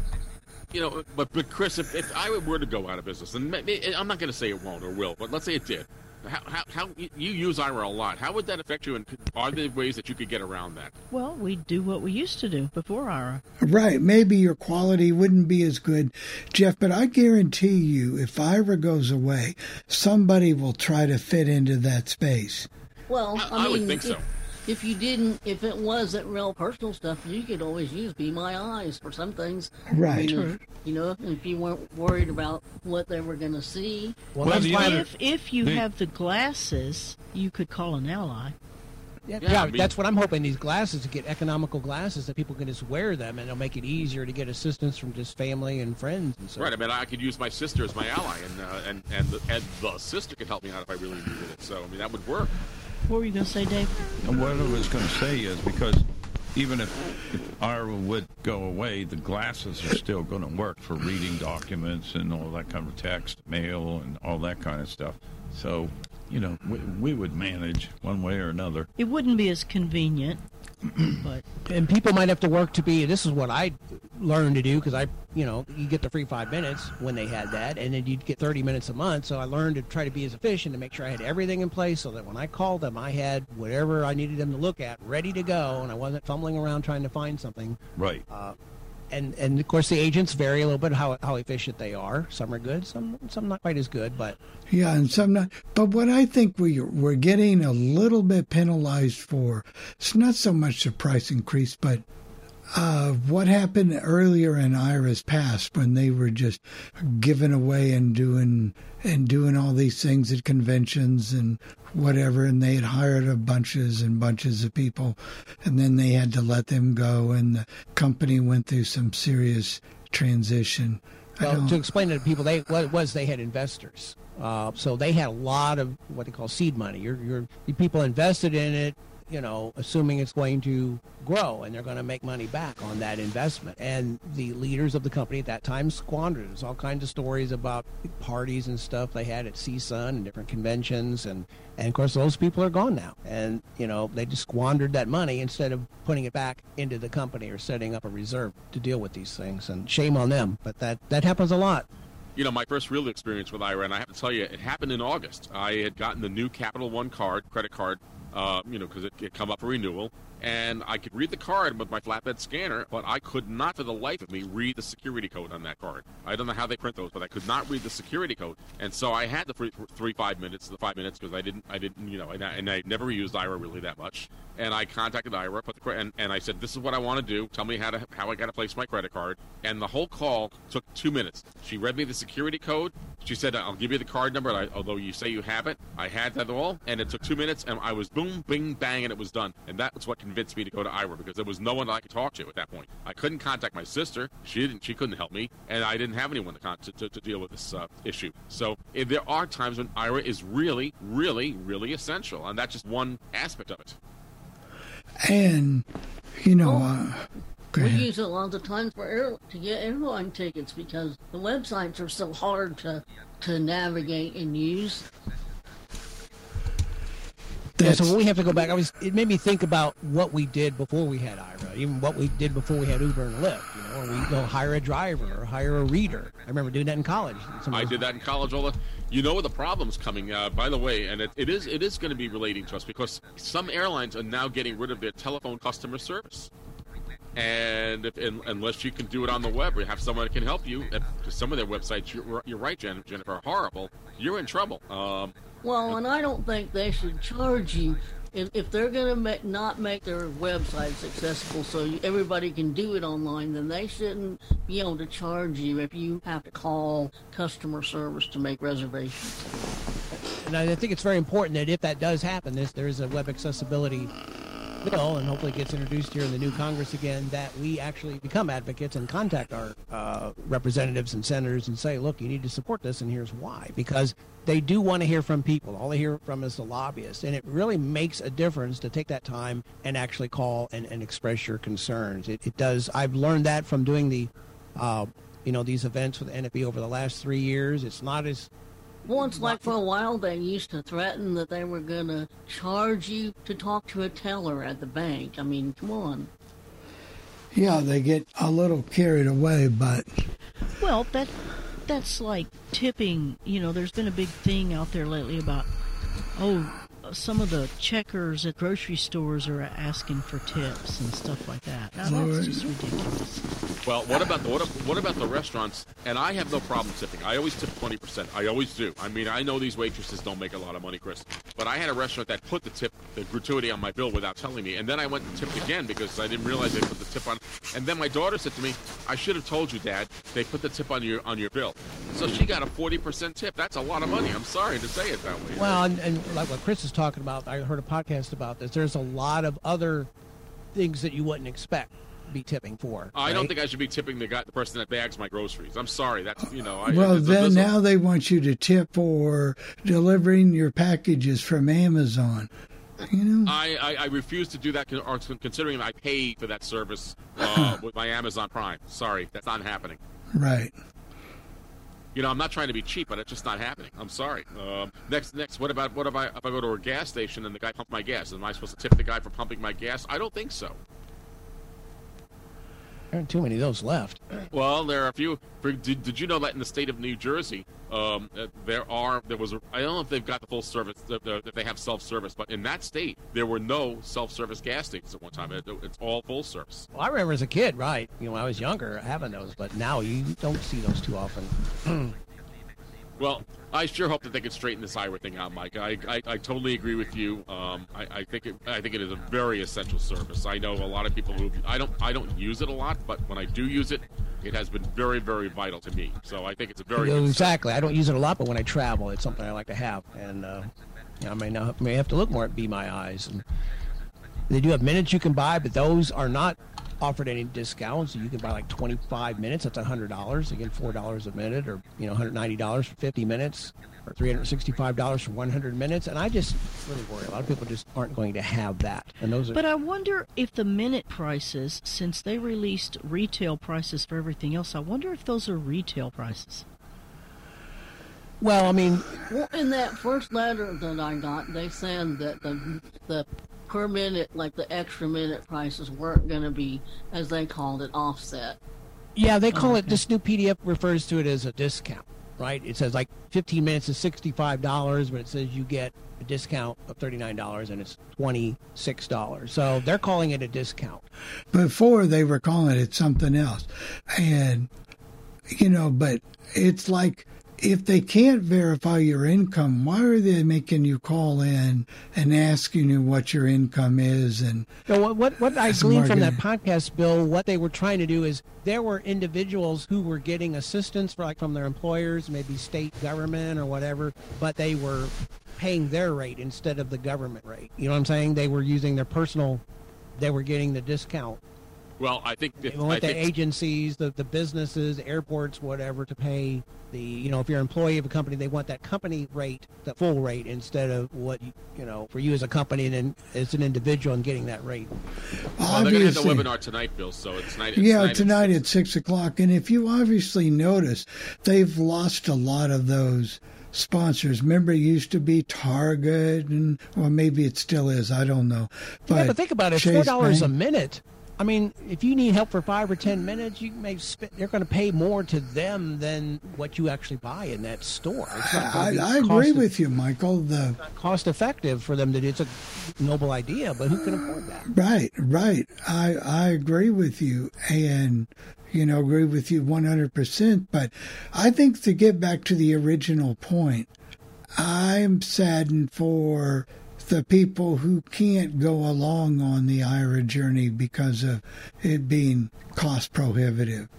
You know, but Chris, if I were to go out of business, and I'm not going to say it won't or will, but let's say it did. How you use Aira a lot. How would that affect you, and are there ways that you could get around that? Well, we do what we used to do before Aira. Right. Maybe your quality wouldn't be as good, Jeff, but I guarantee you if Aira goes away, somebody will try to fit into that space. Well, I would think so. If you didn't, if it wasn't real personal stuff, you could always use Be My Eyes for some things. Right. If you weren't worried about what they were going to see. Well, if you have the glasses, you could call an ally. Yeah, that's what I'm hoping, these glasses, to get economical glasses that people can just wear them, and it'll make it easier to get assistance from just family and friends. And so. Right, I mean, I could use my sister as my ally, and the sister could help me out if I really needed it. So, I mean, that would work. What were you going to say, Dave? What I was going to say is because even if Aira would go away, the glasses are still going to work for reading documents and all that kind of text, mail, and all that kind of stuff. So, we would manage one way or another. It wouldn't be as convenient. But, and people might have to work to be, this is what I learned to do, because I, you know, you get the free 5 minutes when they had that, and then you'd get 30 minutes a month. So I learned to try to be as efficient, to make sure I had everything in place so that when I called them, I had whatever I needed them to look at ready to go, and I wasn't fumbling around trying to find something. Right. And of course, the agents vary a little bit how efficient they are. Some are good, some not quite as good, but yeah, and some not. But what I think we're getting a little bit penalized for, it's not so much the price increase, but what happened earlier in Aira's past when they were just giving away and doing all these things at conventions and whatever, and they had hired a bunches and bunches of people, and then they had to let them go, and the company went through some serious transition. Well, to explain it to people, they had investors, so they had a lot of what they call seed money. Your people invested in it, you know, assuming it's going to grow and they're going to make money back on that investment. And the leaders of the company at that time squandered. There's all kinds of stories about parties and stuff they had at CSUN and different conventions. And of course, those people are gone now. And, you know, they just squandered that money instead of putting it back into the company or setting up a reserve to deal with these things. And shame on them. But that happens a lot. You know, my first real experience with Aira, and I have to tell you, it happened in August. I had gotten the new Capital One credit card, you know, because it come up for renewal, and I could read the card with my flatbed scanner, but I could not for the life of me read the security code on that card. I don't know how they print those, but I could not read the security code, and so I had the five minutes because I didn't, you know, and I never used Aira really that much, and I contacted Aira, and I said, this is what I want to do. Tell me how I got to place my credit card, and the whole call took 2 minutes. She read me the security code. She said, I'll give you the card number, although you say you have it. I had that all, and it took 2 minutes, and I was boom, bing, bang, and it was done. And that was what convinced me to go to Aira, because there was no one I could talk to at that point. I couldn't contact my sister. She couldn't help me, and I didn't have anyone to deal with this issue. So there are times when Aira is really, really, really essential, and that's just one aspect of it. And, you know... We use it a lot of times to get airline tickets because the websites are so hard to navigate and use. Yeah, so we have to go back. It made me think about what we did before we had Aira, even what we did before we had Uber and Lyft, you know, or we go hire a driver or hire a reader. I remember doing that in college. I did that in college all the time. You know the problem's coming, by the way, and it is going to be relating to us because some airlines are now getting rid of their telephone customer service. And unless you can do it on the web or have someone that can help you, because some of their websites, you're right, Jennifer, are horrible, you're in trouble. Well, and I don't think they should charge you if they're going to not make their websites accessible so everybody can do it online, then they shouldn't be able to charge you if you have to call customer service to make reservations. And I think it's very important that if that does happen, there is a web accessibility bill, and hopefully it gets introduced here in the new Congress again, that we actually become advocates and contact our representatives and senators and say, look, you need to support this, and here's why. Because they do want to hear from people. All they hear from is the lobbyists, and it really makes a difference to take that time and actually call and express your concerns. It does. I've learned that from doing the, you know, these events with NFB over the last 3 years. It's not as... Well, it's like for a while they used to threaten that they were going to charge you to talk to a teller at the bank. I mean, come on. Yeah, they get a little carried away, but... Well, that's like tipping. You know, there's been a big thing out there lately about, some of the checkers at grocery stores are asking for tips and stuff like that. Now, that's just ridiculous. Well, what about the restaurants? And I have no problem tipping. I always tip 20%. I always do. I mean, I know these waitresses don't make a lot of money, Chris. But I had a restaurant that put the gratuity on my bill without telling me. And then I went and tipped again because I didn't realize they put the tip on. And then my daughter said to me, I should have told you, Dad, they put the tip on your bill. So she got a 40% tip. That's a lot of money. I'm sorry to say it that way. Well, and like what Chris is talking about, I heard a podcast about this. There's a lot of other things that you wouldn't expect to be tipping for. Right? I don't think I should be tipping the person that bags my groceries. I'm sorry. That's, you know. Now they want you to tip for delivering your packages from Amazon. You know? I refuse to do that considering I pay for that service with my Amazon Prime. Sorry, that's not happening. Right. You know, I'm not trying to be cheap, but it's just not happening. I'm sorry. Next, what if I go to a gas station and the guy pumped my gas? Am I supposed to tip the guy for pumping my gas? I don't think so. There aren't too many of those left. Well, there are a few. Did you know that in the state of New Jersey, there was I don't know if they've got the full service, if they have self-service, but in that state, there were no self-service gas stations at one time. It's all full service. Well, I remember as a kid, right, you know, when I was younger, having those, but now you don't see those too often. Well, I sure hope that they can straighten this Aira thing out, Mike. I totally agree with you. I think it is a very essential service. I know a lot of people who I don't use it a lot, but when I do use it, it has been very, very vital to me. So I think it's a very exactly. I don't use it a lot, but when I travel, it's something I like to have, and I may have to look more at Be My Eyes. And they do have minutes you can buy, but those are not offered any discounts. You can buy like 25 minutes. That's $100. Again, $4 a minute, or $190 for 50 minutes, or $365 for 100 minutes. And I just really worry. A lot of people just aren't going to have that. And those. But I wonder if the minute prices, since they released retail prices for everything else, I wonder if those are retail prices. Well, I mean, in that first letter that I got, they said that the per minute, like the extra minute prices weren't going to be, as they called it, offset. Yeah, they call it, this new PDF refers to it as a discount, right? It says like 15 minutes is $65, but it says you get a discount of $39 and it's $26. So they're calling it a discount. Before they were calling it something else. And, but it's like, if they can't verify your income, why are they making you call in and asking you what your income is? And so what I gleaned from that podcast, Bill, what they were trying to do is there were individuals who were getting assistance from their employers, maybe state government or whatever, but they were paying their rate instead of the government rate. You know what I'm saying? They were using their personal, they were getting the discount. Well, I think they want the agencies, the businesses, airports, whatever, to pay the, if you're an employee of a company, they want that company rate, the full rate, instead of what, for you as a company and then as an individual and getting that rate. Well, they're going to have the webinar tonight, Bill, so it's night. Yeah, tonight at 6 o'clock. And if you obviously notice, they've lost a lot of those sponsors. Remember, it used to be Target, or maybe it still is. I don't know. But yeah, but think about it. It's $4 a minute. I mean, if you need help for 5 or 10 minutes, you may they're going to pay more to them than what you actually buy in that store. It's not I agree with you, Michael. It's not cost effective for them to do. It's a noble idea, but who can afford that? Right. I agree with you, and agree with you 100%. But I think, to get back to the original point, I'm saddened for the people who can't go along on the Aira journey because of it being cost prohibitive.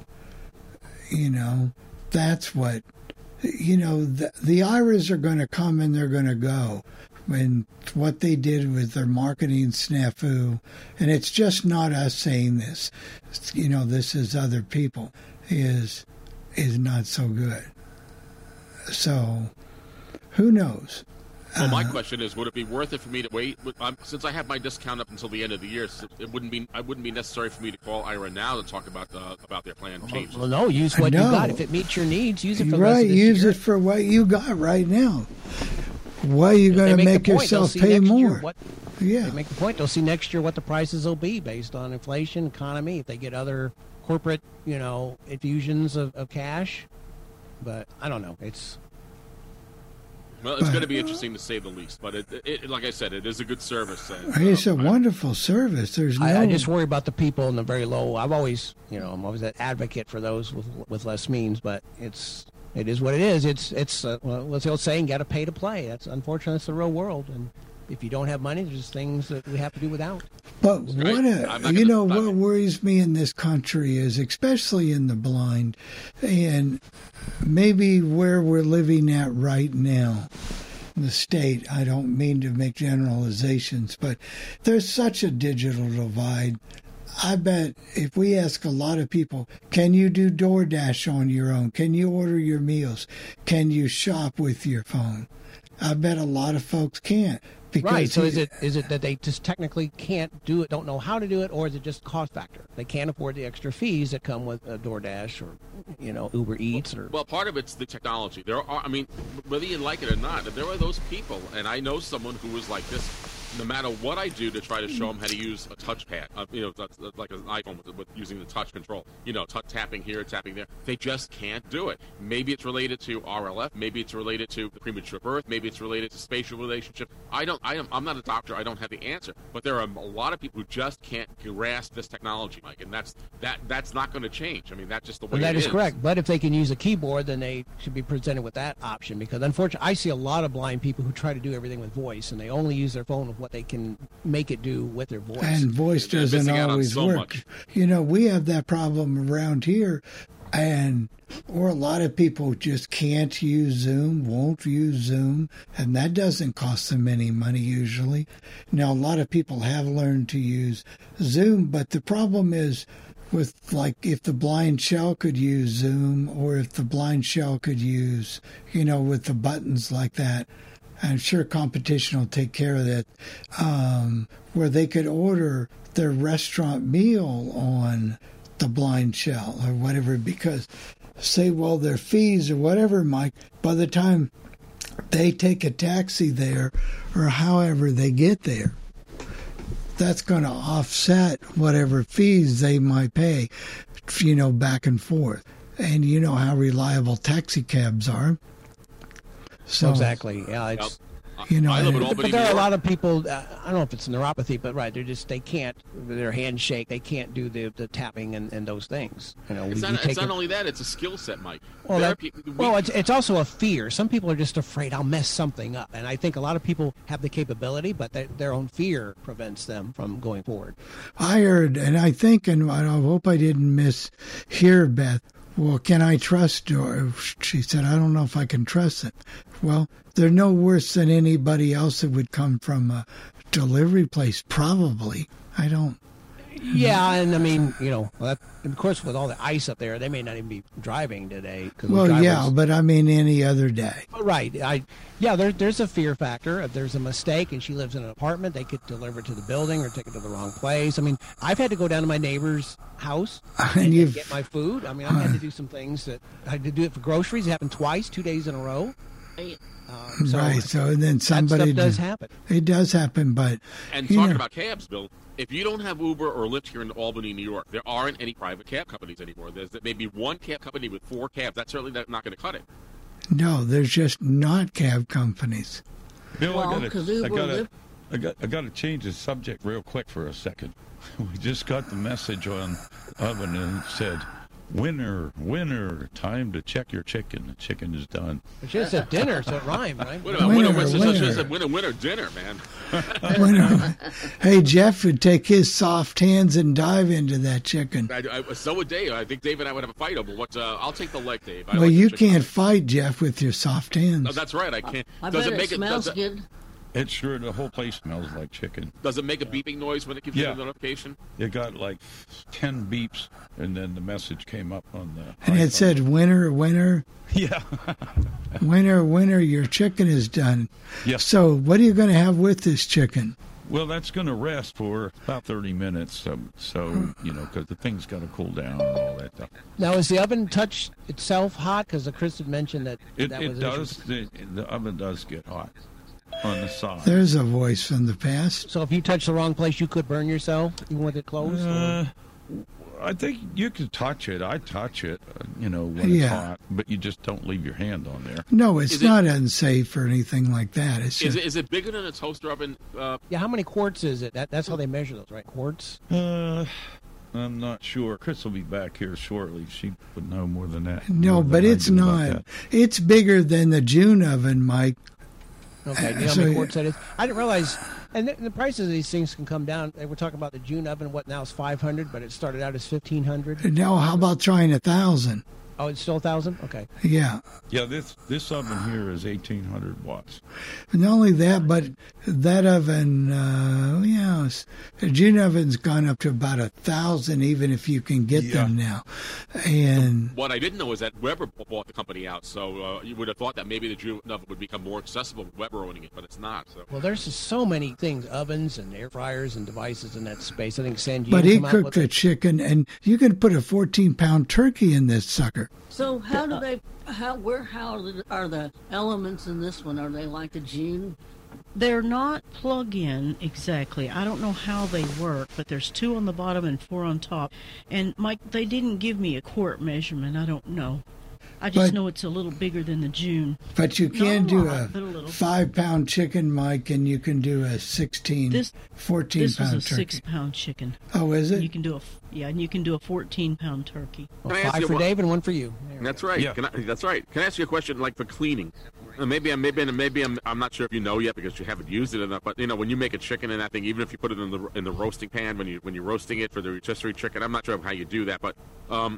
That's what, the Airas are going to come and they're going to go. And what they did with their marketing snafu, and it's just not us saying this, this is other people, is not so good. So who knows? Well, my question is, would it be worth it for me to wait? Since I have my discount up until the end of the year, so it wouldn't be necessary for me to call Aira now to talk about their plan changes. Well, no, use what you got. If it meets your needs, use it for right. Use it for what you got right now. Why are you going to make yourself pay more? They make the point. They'll see next year what the prices will be based on inflation, economy. If they get other corporate, infusions of cash, but I don't know. Well, it's going to be interesting, to say the least. But like I said, it is a good service. It's a wonderful service. I just worry about the people in the very low. I'm always an advocate for those with less means. But it is what it is. What's the old saying? Got to pay to play. That's unfortunately the real world. And if you don't have money, there's things that we have to do without. But what worries me in this country is, especially in the blind, and maybe where we're living at right now, the state, I don't mean to make generalizations, but there's such a digital divide. I bet if we ask a lot of people, can you do DoorDash on your own? Can you order your meals? Can you shop with your phone? I bet a lot of folks can't. Because right. So is it that they just technically can't do it, don't know how to do it, or is it just cost factor? They can't afford the extra fees that come with DoorDash or, you know, Uber Eats or. Well, part of it's the technology. There are, I mean, whether you like it or not, there are those people, and I know someone who was like this. No matter what I do to try to show them how to use a touchpad, you know, like an iPhone with using the touch control, you know, tapping here, tapping there, they just can't do it. Maybe it's related to RLF, maybe it's related to the premature birth, maybe it's related to spatial relationship. I'm not a doctor. I don't have the answer. But there are a lot of people who just can't grasp this technology, Mike, and that's not going to change. I mean, that's just the way it is. That is correct. But if they can use a keyboard, then they should be presented with that option, because unfortunately, I see a lot of blind people who try to do everything with voice, and they only use their phone with what they can make it do with their voice. And voice doesn't always work. Much. You know, we have that problem around here, and or a lot of people just can't use Zoom, won't use Zoom, and that doesn't cost them any money usually. Now, a lot of people have learned to use Zoom, but the problem is with, like, if the BlindShell could use Zoom, or if the BlindShell could use, you know, with the buttons like that, I'm sure competition will take care of that, where they could order their restaurant meal on the BlindShell or whatever, because, say, well, their fees or whatever, Mike, by the time they take a taxi there or however they get there, that's going to offset whatever fees they might pay, you know, back and forth. And you know how reliable taxi cabs are. So, exactly. Yeah, it's, you know, but there are a lot of people. I don't know if it's neuropathy, but right, they can't. Their handshake, they can't do the tapping and those things. You know, it's not only that; it's a skill set, Mike. Well, it's also a fear. Some people are just afraid I'll mess something up, and I think a lot of people have the capability, but their own fear prevents them from going forward. I heard, and I think, and I hope I didn't mishear Beth. Well, can I trust her? She said, I don't know if I can trust it. Well, they're no worse than anybody else that would come from a delivery place, probably. I don't. Yeah, and I mean, you know, of course, with all the ice up there, they may not even be driving today. Well, yeah, but I mean, any other day. Right. There's a fear factor. If there's a mistake and she lives in an apartment, they could deliver it to the building or take it to the wrong place. I mean, I've had to go down to my neighbor's house and get my food. I mean, I've had to do some things that I had to do it for groceries. It happened twice, 2 days in a row. Right. So then somebody does happen. It does happen, but and talking about cabs, Bill. If you don't have Uber or Lyft here in Albany, New York, there aren't any private cab companies anymore. There's maybe one cab company with four cabs. That's certainly not going to cut it. No, there's just not cab companies. Bill, I got to change the subject real quick for a second. We just got the message on oven and it said, "Winner, winner! Time to check your chicken. The chicken is done." It should have said dinner, so it rhymed, right? Winner, dinner, man. Winner. Hey, Jeff would take his soft hands and dive into that chicken. So would Dave. I think Dave and I would have a fight over what. I'll take the leg, Dave. Well, you can't fight Jeff with your soft hands. No, that's right. I can't. I bet it smells good. It sure, the whole place smells like chicken. Does it make a beeping noise when it gives you the notification? It got like 10 beeps, and then the message came up on the... And it said, winner, winner. Yeah. Winner, winner, your chicken is done. Yeah. So what are you going to have with this chicken? Well, that's going to rest for about 30 minutes, you know, because the thing's got to cool down and all that stuff. Now, is the oven touch itself hot? Because Chris had mentioned that... It does. The oven does get hot. On the side. There's a voice from the past. So if you touch the wrong place, you could burn yourself. You want it closed? I think you could touch it. I touch it, you know, when it's hot, but you just don't leave your hand on there. No, it's not unsafe or anything like that. It's just, is it bigger than a toaster oven? Yeah, how many quarts is it? That's how they measure those, right? Quarts? I'm not sure. Chris will be back here shortly. She would know more than that. No, but it's not. It's bigger than the June oven, Mike. Okay, you know how many quarts that is? I didn't realize, and the prices of these things can come down. We're talking about the June oven, what now is $500, but it started out as $1,500. Now, how about trying $1,000? Oh, it's still 1,000? Okay. Yeah. Yeah, this oven here is 1,800 watts. Not only that, but that oven, the June oven's gone up to about 1,000, even if you can get them now. And what I didn't know is that Weber bought the company out, so you would have thought that maybe the June oven would become more accessible with Weber owning it, but it's not. So. Well, there's just so many things, ovens and air fryers and devices in that space. I think San Diego. But he cooked a chicken, and you can put a 14-pound turkey in this sucker. So how are the elements in this one? Are they like a June? They're not plug-in exactly. I don't know how they work, but there's 2 on the bottom and 4 on top. And, Mike, they didn't give me a quart measurement. I don't know. I just know it's a little bigger than the June. But you can do a 5-pound chicken, Mike, and you can do a 14-pound turkey. This is a 6-pound chicken. Oh, is it? You can do and you can do a 14-pound turkey. Well, 5 for Dave and 1 for you. That's right. Yeah. That's right. Can I ask you a question, like for cleaning? Maybe I'm not sure if you know yet because you haven't used it enough. But you know, when you make a chicken and that thing, even if you put it in the roasting pan when you're roasting it for the rotisserie chicken, I'm not sure how you do that. But how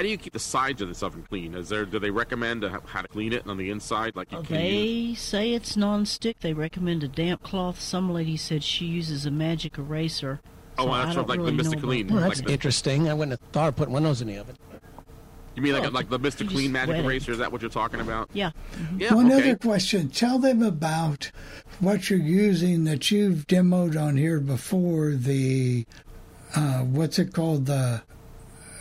do you keep the sides of this oven clean? Do they recommend how to clean it on the inside? Like they say it's nonstick. They recommend a damp cloth. Some lady said she uses a magic eraser. Oh, so that's like really the Mr. Clean. Well, that's interesting. I wouldn't have thought of putting one of those in the oven. You mean like the Mr. Clean magic eraser? Is that what you're talking about? Yeah. Mm-hmm. One other question. Tell them about what you're using that you've demoed on here before the, what's it called,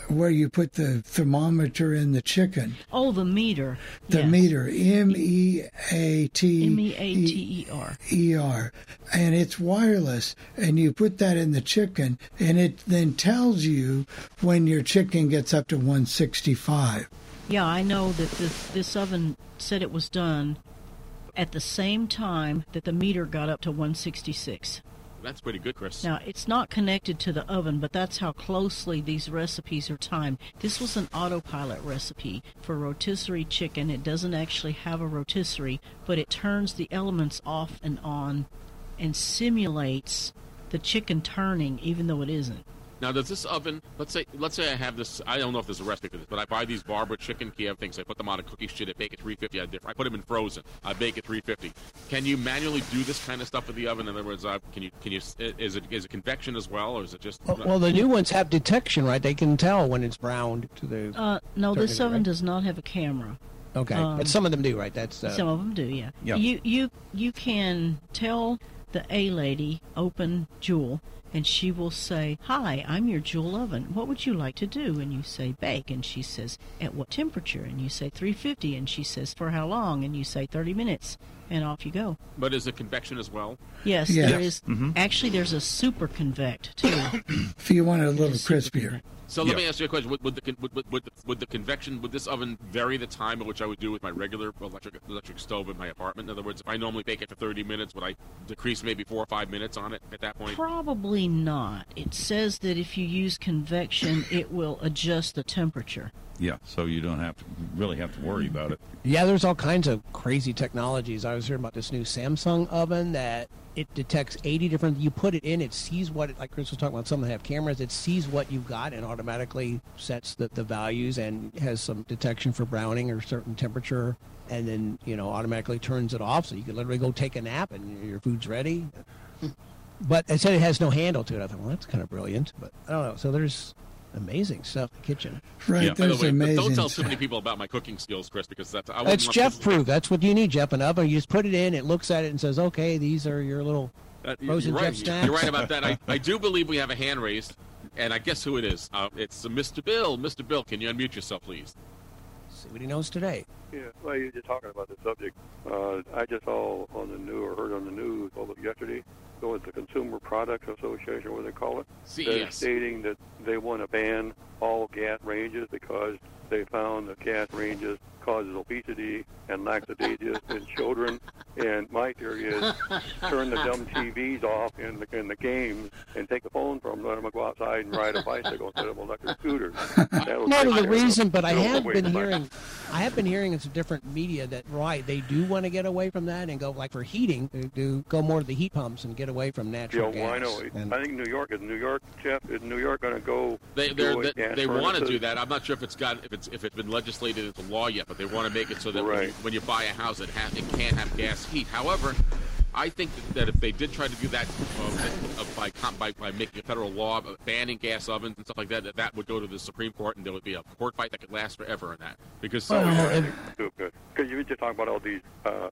where you put the thermometer in the chicken. Oh, the meter. The meter. M-E-A-T-E-R. E-R. And it's wireless, and you put that in the chicken, and it then tells you when your chicken gets up to 165. Yeah, I know that this oven said it was done at the same time that the meter got up to 166. That's pretty good, Chris. Now, it's not connected to the oven, but that's how closely these recipes are timed. This was an autopilot recipe for rotisserie chicken. It doesn't actually have a rotisserie, but it turns the elements off and on and simulates the chicken turning, even though it isn't. Now, does this oven, let's say I have this, I don't know if there's a recipe for this, but I buy these Barber chicken Kiev things. I put them on a cookie sheet. I bake at 350. I put them in frozen. I bake at 350. Can you manually do this kind of stuff in the oven? In other words, can you? Is it convection as well, or is it just? Well, the new ones have detection, right? They can tell when it's browned to the. No, this oven does not have a camera. Okay, but some of them do, right? That's some of them do, yeah. Yep. You can tell the A lady open Joule. And she will say, "Hi, I'm your Joule oven. What would you like to do?" And you say, "Bake." And she says, "At what temperature?" And you say, 350. And she says, "For how long?" And you say, 30 minutes. And off you go. But is it convection as well? Yes. There is. Mm-hmm. Actually, there's a super convect, too. If you want it a little crispier. So let me ask you a question. Would the convection, would this oven vary the time at which I would do with my regular electric stove in my apartment? In other words, if I normally bake it for 30 minutes, would I decrease maybe 4 or 5 minutes on it at that point? Probably not. It says that if you use convection, it will adjust the temperature. Yeah, so you don't really have to worry about it. Yeah, there's all kinds of crazy technologies. I was hearing about this new Samsung oven that it detects 80 different. You put it in, it sees like Chris was talking about, some that have cameras, it sees what you've got and automatically sets the values and has some detection for browning or certain temperature, and then, automatically turns it off. So you can literally go take a nap and your food's ready. But I said it has no handle to it. I thought, well, that's kind of brilliant. But I don't know. So there's amazing stuff in the kitchen. Right, yeah, there's amazing stuff. Don't tell too many people about my cooking skills, Chris, because that's Jeff-proof. That's what you need, Jeff, an oven. You just put it in, it looks at it and says, okay, these are your little frozen Jeff snacks. You're right about that. I do believe we have a hand raised, and I guess who it is. It's Mr. Bill. Mr. Bill, can you unmute yourself, please? See what he knows today. Yeah, well, you're just talking about the subject. I just saw on the news, or heard on the news yesterday, so it's the Consumer Products Association, what they call it, they're stating that they want to ban all gas ranges because they found that gas ranges causes obesity and lackadaisia in children. And my theory is turn the dumb TVs off in the games and take the phone from them, let them go outside and ride a bicycle instead of electric scooters. Not the reason, but I have been hearing in some different media that they do want to get away from that and go, like for heating, go more to the heat pumps and get away away from natural gas. Well, I know. And I think New York is Jeff, is New York going to go? They want to do that. I'm not sure if it's got if it's been legislated into law yet, but they want to make it so that when you buy a house, it can't have gas heat. However, I think that if they did try to do that by making a federal law banning gas ovens and stuff like that, that would go to the Supreme Court, and there would be a court fight that could last forever in that. Because because you were just talking about all these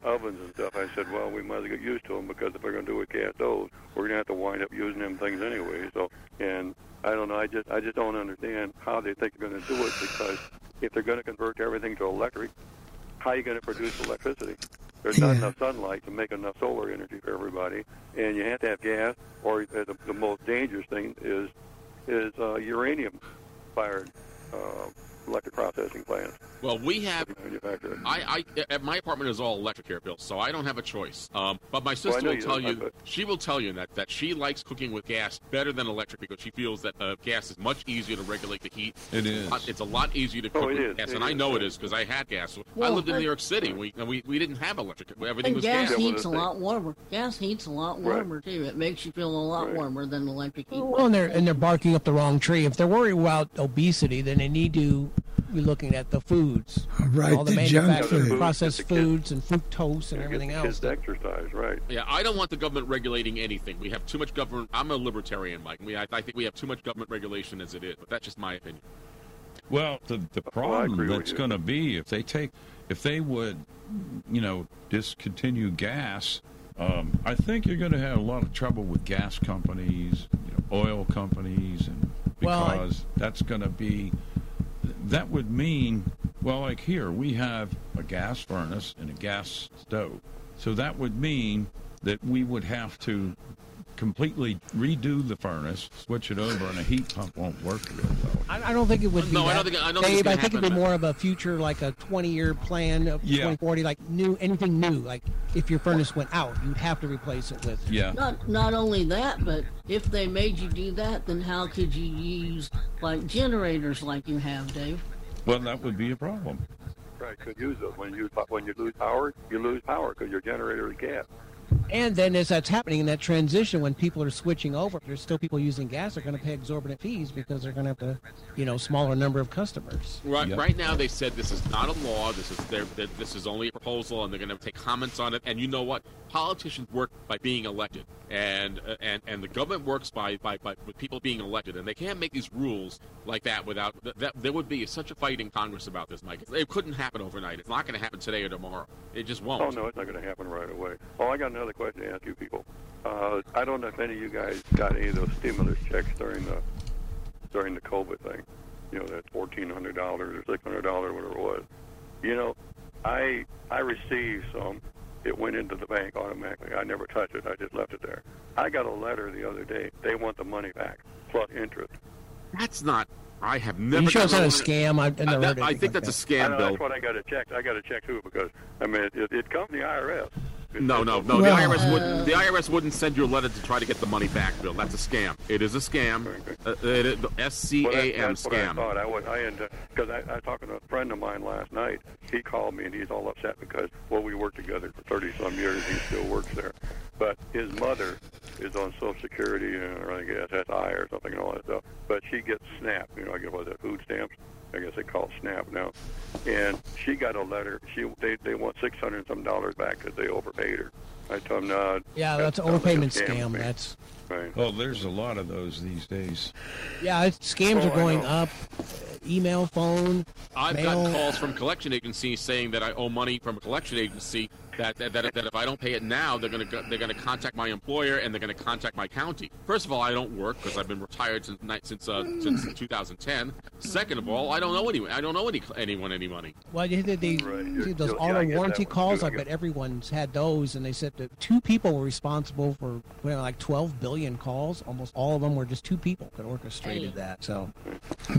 ovens and stuff. I said, well, we might as well get used to them, because if we're going to do a gas stove, we're going to have to wind up using them things anyway. So, and I don't know. I just don't understand how they think they're going to do it, because if they're going to convert everything to electric, how are you going to produce electricity? There's not enough sunlight to make enough solar energy for everybody, and you have to have gas, or the most dangerous thing is uranium-fired electric processing plants. Well, we have – my apartment is all electric here, Bill, so I don't have a choice. But my sister will tell you – she will tell you that she likes cooking with gas better than electric, because she feels that gas is much easier to regulate the heat. It is. It's a lot easier to cook with gas, and I know it is, because I had gas. I lived in New York City, we didn't have electric. Everything was gas. Heats a lot warmer. Gas heats a lot warmer, too. It makes you feel a lot warmer than electric heat. Well, and they're barking up the wrong tree. If they're worried about obesity, then they need to – we're looking at the foods, all the manufactured processed foods and fructose and everything else. Kids exercise, right? Yeah, I don't want the government regulating anything. We have too much government. I'm a libertarian, Mike. I think we have too much government regulation as it is, but that's just my opinion. Well, the problem that's going to be if they would discontinue gas. I think you're going to have a lot of trouble with gas companies, oil companies, and because that's going to be. That would mean, like here, we have a gas furnace and a gas stove. So that would mean that we would have to completely redo the furnace, switch it over, and a heat pump won't work real well. I don't think it would be that. Dave, I think it would be more of a future, like a 20-year plan of 2040, like anything new. Like if your furnace went out, you'd have to replace it with. Yeah. Not only that, but if they made you do that, then how could you use generators like you have, Dave? Well, that would be a problem. Right, could use it. When you lose power, because your generator is gas. And then as that's happening in that transition, when people are switching over, there's still people using gas are going to pay exorbitant fees because they're going to have to, smaller number of customers. Right, yep. Right now they said this is not a law. This is only a proposal, and they're going to take comments on it. And you know what? Politicians work by being elected, and the government works by with people being elected, and they can't make these rules like that without that. There would be such a fight in Congress about this, Mike. It couldn't happen overnight. It's not going to happen today or tomorrow. It just won't. Oh no, it's not going to happen right away. Oh, I got another question to ask you people. I don't know if any of you guys got any of those stimulus checks during the COVID thing. That $1,400 or $600, whatever it was. I received some. It went into the bank automatically. I never touched it. I just left it there. I got a letter the other day. They want the money back, plus interest. That's not... I have never... You sure it's not a scam? I think that's a scam, Bill. That's what I got to check. I got to check, too, because, it comes from the IRS. No. Well, the IRS wouldn't send you a letter to try to get the money back, Bill. That's a scam. It is a scam. S-C-A-M, scam. Because I talked to a friend of mine last night. He called me, and he's all upset because, we worked together for 30-some years. He still works there. But his mother is on Social Security, or I guess SI or something and all that stuff. But she gets SNAP. I guess what is that, food stamps? I guess they call it SNAP now. And she got a letter. They want $600 back because they overpaid her. I told them, no. Yeah, that's an overpayment scam. That's right. Well, there's a lot of those these days. Yeah, scams are going up. Email, phone, I've got calls from collection agencies saying that I owe money from a collection agency. That if I don't pay it now, they're gonna contact my employer, and they're gonna contact my county. First of all, I don't work because I've been retired since 2010. Second of all, I don't owe anyone. I don't owe anyone any money. Well, see those auto warranty calls. I bet everyone's had those, and they said that two people were responsible for 12 billion calls. Almost all of them were just two people that orchestrated that. So,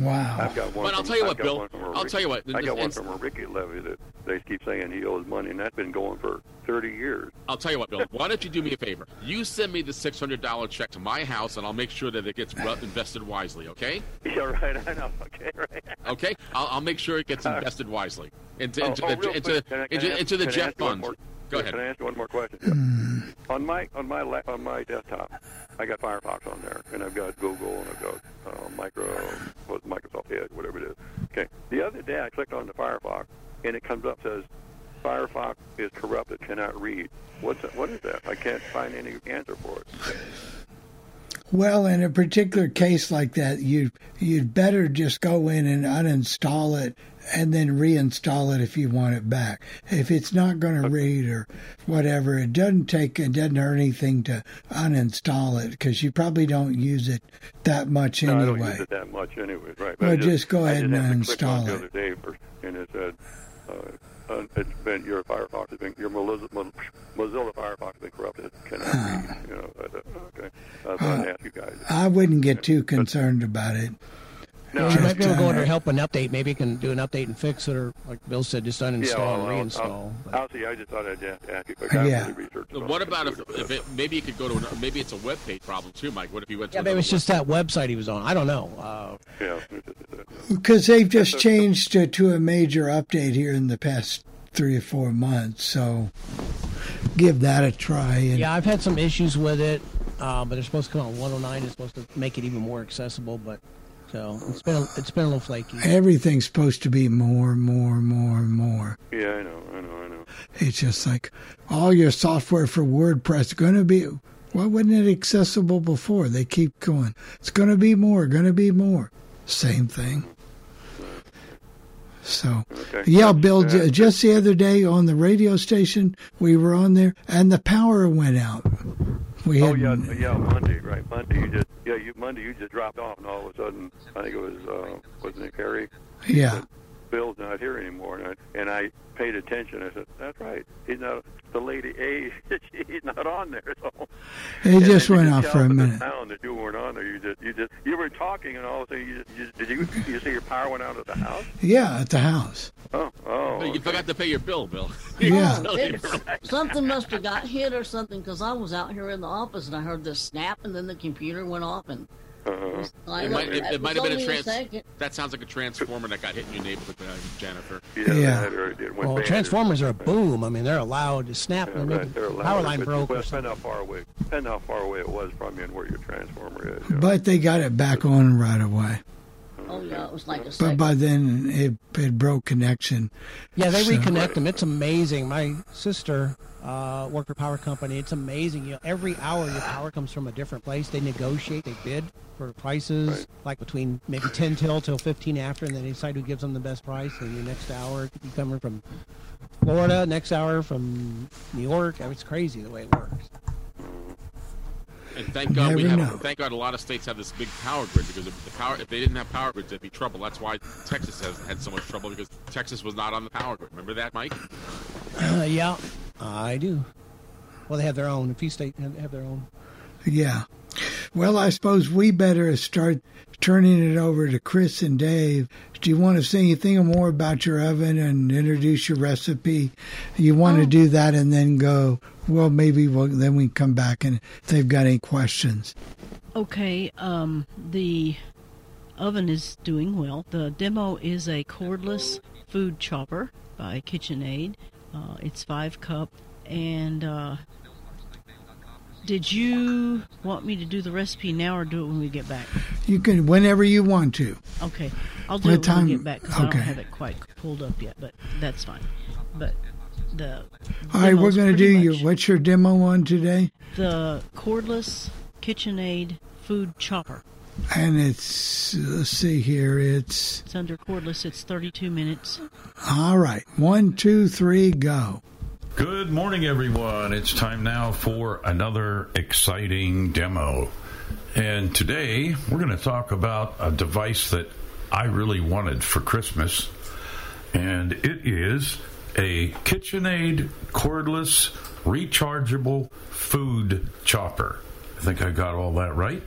wow. I'll tell you what, Bill. I got one from a Ricky Levy that they keep saying he owes money, and that's been going for 30 years. I'll tell you what, Bill. Why don't you do me a favor? You send me the $600 check to my house, and I'll make sure that it gets invested wisely, okay? Yeah, right. I know. Okay, right. Okay? I'll make sure it gets invested wisely into the Jeff Fund. Go ahead. Can I ask you one more question? Yeah. On my desktop, I got Firefox on there, and I've got Google, and I've got Microsoft Edge, whatever it is. Okay. The other day, I clicked on the Firefox, and it comes up says, Firefox is corrupted, cannot read. What is that? I can't find any answer for it. Well, in a particular case like that, you'd better just go in and uninstall it and then reinstall it if you want it back. If it's not going to read or whatever, it doesn't hurt anything to uninstall it because you probably don't use it that much anyway. No, I don't use it that much anyway, right? But just go ahead and uninstall it. The other day, and it said, it's been your Firefox has been your Mozilla Firefox has been corrupted. Cannot read, you know? Okay, so I ask you guys. I wouldn't get too concerned about it. No, you might be able to go under help and update. Maybe you can do an update and fix it, or like Bill said, just uninstall and reinstall. I'll see. I just thought I'd ask you. What about maybe you could go to maybe it's a web page problem too, Mike? What if you went to maybe it's just that website he was on. I don't know. Because they've just changed to a major update here in the past 3 or 4 months, so give that a try. Yeah, I've had some issues with it, but they're supposed to come on 109. It's supposed to make it even more accessible, but. So it's been a little flaky. Everything's supposed to be more. Yeah, I know. It's just like all your software for WordPress going to be. Why wasn't it accessible before? They keep going. It's going to be more. Same thing. So, yeah, Bill, just the other day on the radio station, we were on there, and the power went out. Monday, right? Monday you just dropped off, and all of a sudden, I think it was wasn't it Harry? Yeah. Bill's not here anymore, and I paid attention. I said, "That's right. He's not the lady A. He's not on there." So it just went off for a minute. Sound that you weren't on there. You were talking, and all of a sudden, did you see your power went out at the house? Yeah, at the house. Oh. But you forgot to pay your bill, Bill. Yeah. Something must have got hit or something because I was out here in the office and I heard this snap, and then the computer went off and. It might have been that sounds like a transformer that got hit in your neighborhood, Jennifer. Yeah. Well, transformers are a boom. I mean, they're allowed to snap. Yeah, right. Power line broke. Depend how far away it was from you and where your transformer is. You know? But they got it back on right away. Oh, yeah, it was like a second. But by then, it broke connection. Yeah, they reconnect them. It's amazing. My sister worked for a power company. It's amazing. You know, every hour, your power comes from a different place. They negotiate. They bid for prices, like between maybe 10 till 15 after, and then they decide who gives them the best price. And the next hour, you come from Florida, next hour from New York. I mean, it's crazy the way it works. And thank God Thank God a lot of states have this big power grid because if they didn't have power grids, it'd be trouble. That's why Texas has had so much trouble because Texas was not on the power grid. Remember that, Mike? Yeah, I do. Well, they have their own. A few states have their own. Yeah. Well, I suppose we better start turning it over to Chris and Dave. Do you want to say anything more about your oven and introduce your recipe? You want to do that and then go, well, maybe then we can come back and if they've got any questions. Okay, the oven is doing well. The demo is a cordless food chopper by KitchenAid. It's 5-cup and... Did you want me to do the recipe now or do it when we get back? You can whenever you want to. Okay. I'll do it when we get back because I don't have it quite pulled up yet, but that's fine. But the All right, we're going to do what's your demo on today? The cordless KitchenAid food chopper. And it's, let's see here, it's under cordless. It's 32 minutes. All right. 1, 2, 3, go. Good morning, everyone. It's time now for another exciting demo. And today, we're going to talk about a device that I really wanted for Christmas. And it is a KitchenAid cordless rechargeable food chopper. I think I got all that right.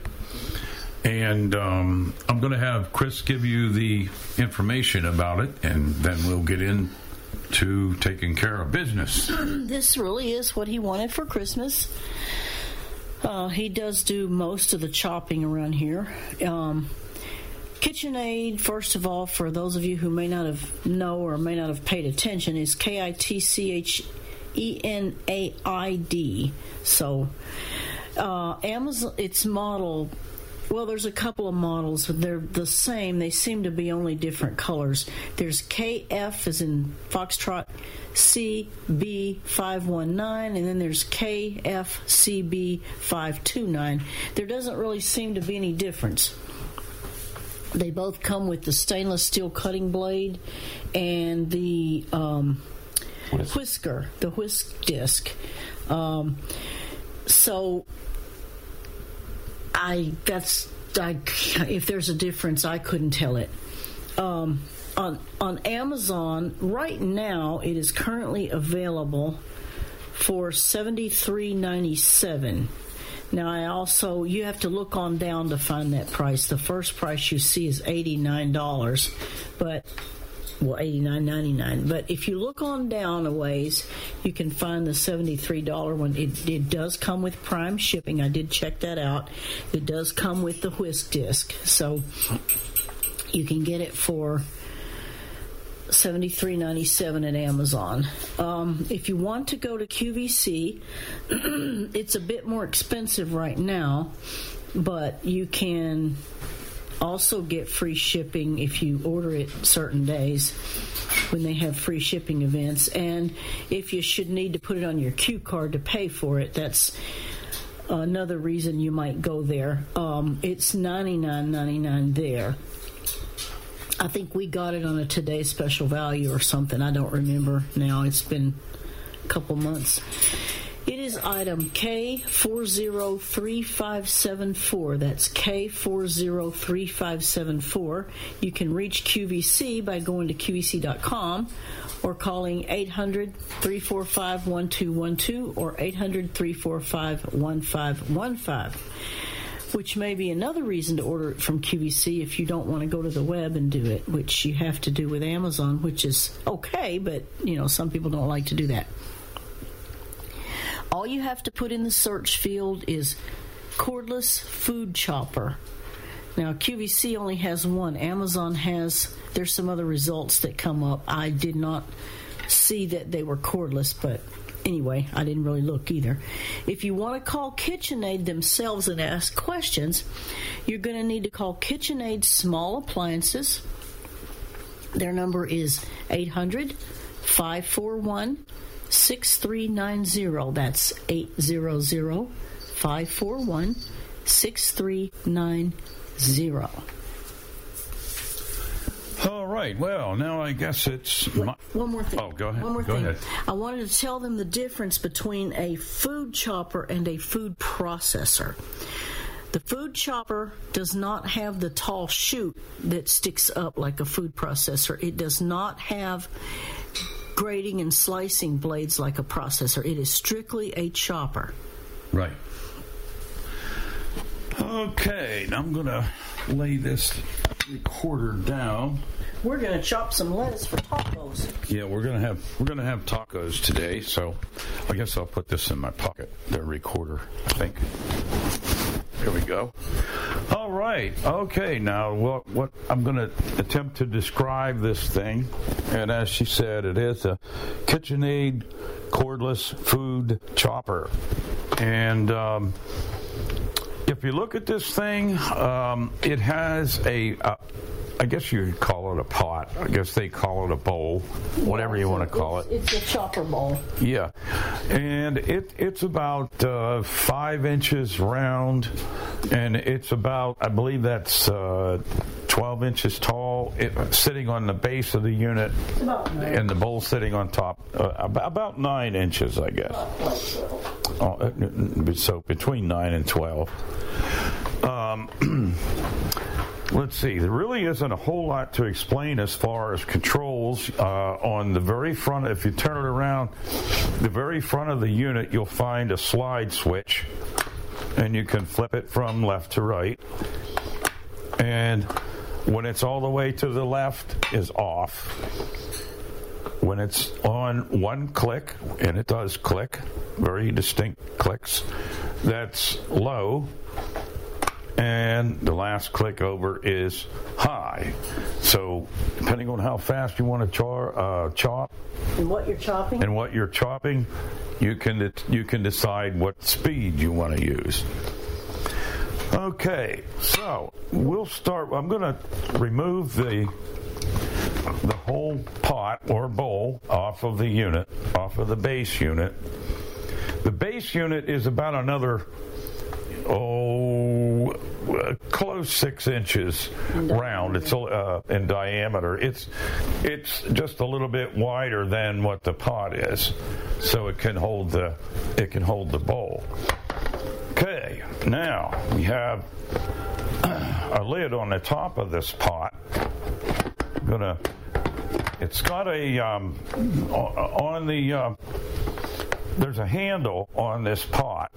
And I'm going to have Chris give you the information about it, and then we'll get in to taking care of business. This really is what he wanted for Christmas. He does do most of the chopping around here. KitchenAid, first of all, for those of you who may not have paid attention, is KITCHEN ENAID. So Amazon, its model, well, there's a couple of models. They're the same. They seem to be only different colors. There's KF as in Foxtrot, CB519, and then there's KFCB529. There doesn't really seem to be any difference. They both come with the stainless steel cutting blade and the whisker, the whisk disc. If there's a difference, I couldn't tell it. On Amazon right now, it is currently available for $73.97. Now, you have to look on down to find that price. The first price you see is $89, but $89.99. But if you look on down a ways, you can find the $73 one. It does come with Prime shipping. I did check that out. It does come with the whisk disc. So you can get it for $73.97 at Amazon. If you want to go to QVC, it's a bit more expensive right now, but you can also get free shipping if you order it certain days when they have free shipping events. And if you should need to put it on your Q card to pay for it, that's another reason you might go there. It's $99.99 there. I think we got it on a Today Special Value or something. I don't remember now. It's been a couple months. It is item K403574. That's K403574. You can reach QVC by going to QVC.com or calling 800-345-1212 or 800-345-1515. Which may be another reason to order it from QVC if you don't want to go to the web and do it, which you have to do with Amazon, which is okay, but, some people don't like to do that. All you have to put in the search field is cordless food chopper. Now, QVC only has one. Amazon has, there's some other results that come up. I did not see that they were cordless, but anyway, I didn't really look either. If you want to call KitchenAid themselves and ask questions, you're going to need to call KitchenAid Small Appliances. Their number is 800-541-6390. That's 800-541-6390. All right. Well, now I guess it's... One more thing. Oh, go ahead. One more thing. Ahead. I wanted to tell them the difference between a food chopper and a food processor. The food chopper does not have the tall chute that sticks up like a food processor. It does not have grating and slicing blades like a processor. It is strictly a chopper. Right. Okay. Now I'm going to lay this recorder down. We're gonna chop some lettuce for tacos. Yeah, we're gonna have tacos today, so I guess I'll put this in my pocket, the recorder, I think. There we go. All right. Okay, now what I'm gonna attempt to describe this thing, and as she said, it is a KitchenAid cordless food chopper. And if you look at this thing, it has a, I guess you'd call it a pot. I guess they call it a bowl, whatever you want to call it. It's a chopper bowl. Yeah. And it's about 5 inches round, and it's about, I believe that's 12 inches tall, sitting on the base of the unit, and the bowl sitting on top, about 9 inches, I guess. So between 9 and 12. Let's see. There really isn't a whole lot to explain as far as controls. On the very front, if you turn it around, the very front of the unit, you'll find a slide switch, and you can flip it from left to right. And when it's all the way to the left is off. When it's on one click, and it does click, very distinct clicks, that's low. And the last click over is high. So So depending on how fast you want to chop and what you're chopping, you can decide what speed you want to use. Okay, so we'll start. I'm going to remove the whole pot or bowl off of the base unit. The base unit is about another close 6 inches round. It's in diameter. It's just a little bit wider than what the pot is, so it can hold the bowl. Okay, now we have a lid on the top of this pot. It's got a there's a handle on this pot,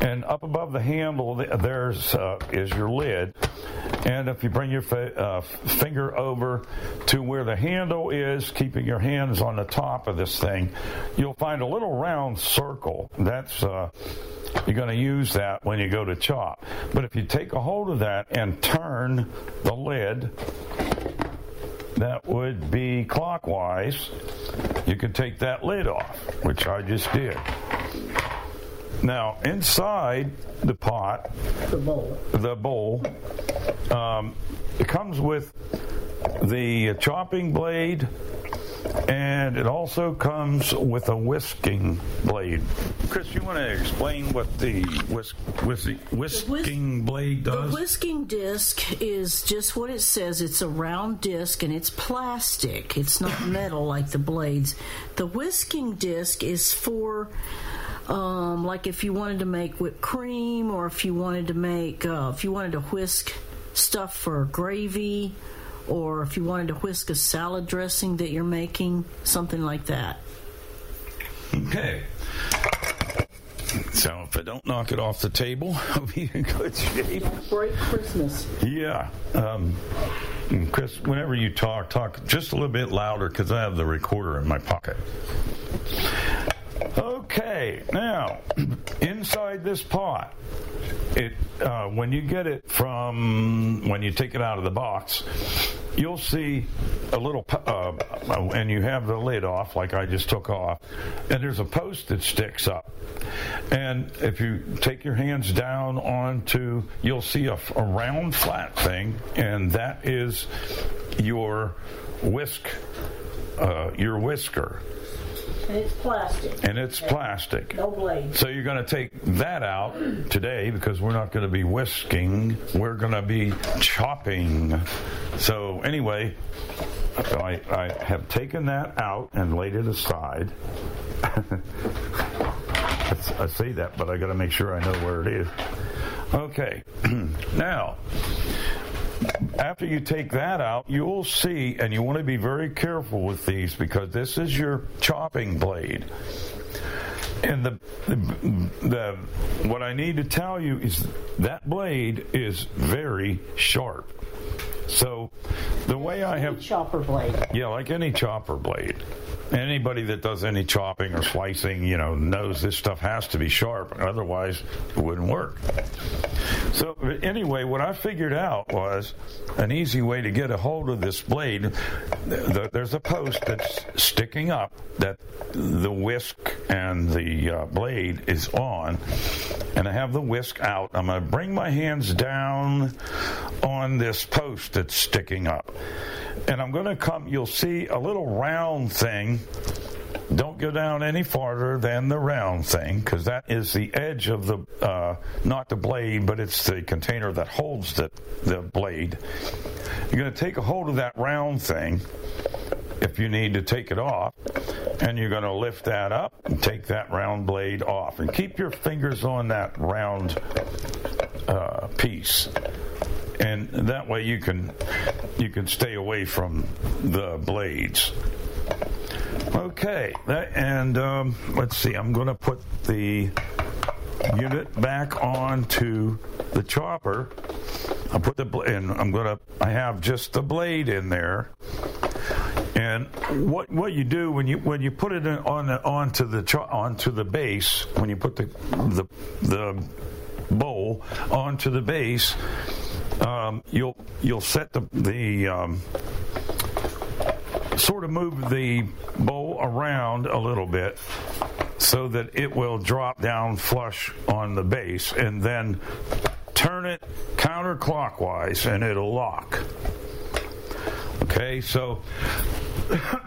and up above the handle is your lid. And if you bring your finger over to where the handle is, keeping your hands on the top of this thing, you'll find a little round circle. That's you're going to use that when you go to chop. But if you take a hold of that and turn the lid, that would be clockwise. You can take that lid off, which I just did. Now, inside the pot, the bowl, it comes with the chopping blade, and it also comes with a whisking blade. Chris, you want to explain what the whisking blade does? The whisking disc is just what it says. It's a round disc, and it's plastic. It's not metal like the blades. The whisking disc is for... like if you wanted to make whipped cream, or if you wanted to make, whisk stuff for gravy, or if you wanted to whisk a salad dressing that you're making, something like that. Okay. So if I don't knock it off the table, I'll be in good shape. Don't break Christmas. Yeah. Chris, whenever you talk just a little bit louder, because I have the recorder in my pocket. Okay, now, inside this pot, when you take it out of the box, you'll see a little, and you have the lid off, like I just took off, and there's a post that sticks up. And if you take your hands down you'll see a round flat thing, and that is your whisker. And it's plastic. No blade. So you're going to take that out today, because we're not going to be whisking. We're going to be chopping. So anyway, I have taken that out and laid it aside. I say that, but I got to make sure I know where it is. Okay. Now, after you take that out, you'll see, and you want to be very careful with these, because this is your chopping blade. And what I need to tell you is that blade is very sharp. So the way I have... chopper blade. Yeah, like any chopper blade. Anybody that does any chopping or slicing, knows this stuff has to be sharp. Otherwise, it wouldn't work. So anyway, what I figured out was an easy way to get a hold of this blade. There's a post that's sticking up that the whisk and the blade is on. And I have the whisk out. I'm going to bring my hands down on this post that's sticking up. And I'm going to you'll see a little round thing. Don't go down any farther than the round thing, because that is the edge of the, not the blade, but it's the container that holds the blade. You're going to take a hold of that round thing, if you need to take it off, and you're going to lift that up and take that round blade off. And keep your fingers on that round piece. And that way you can stay away from the blades. Okay, let's see. I'm going to put the unit back onto the chopper. I put I have just the blade in there. And what you do when you put it onto the base, when you put the bowl onto the base, you'll set the sort of move the bowl around a little bit so that it will drop down flush on the base, and then turn it counterclockwise and it'll lock. Okay, so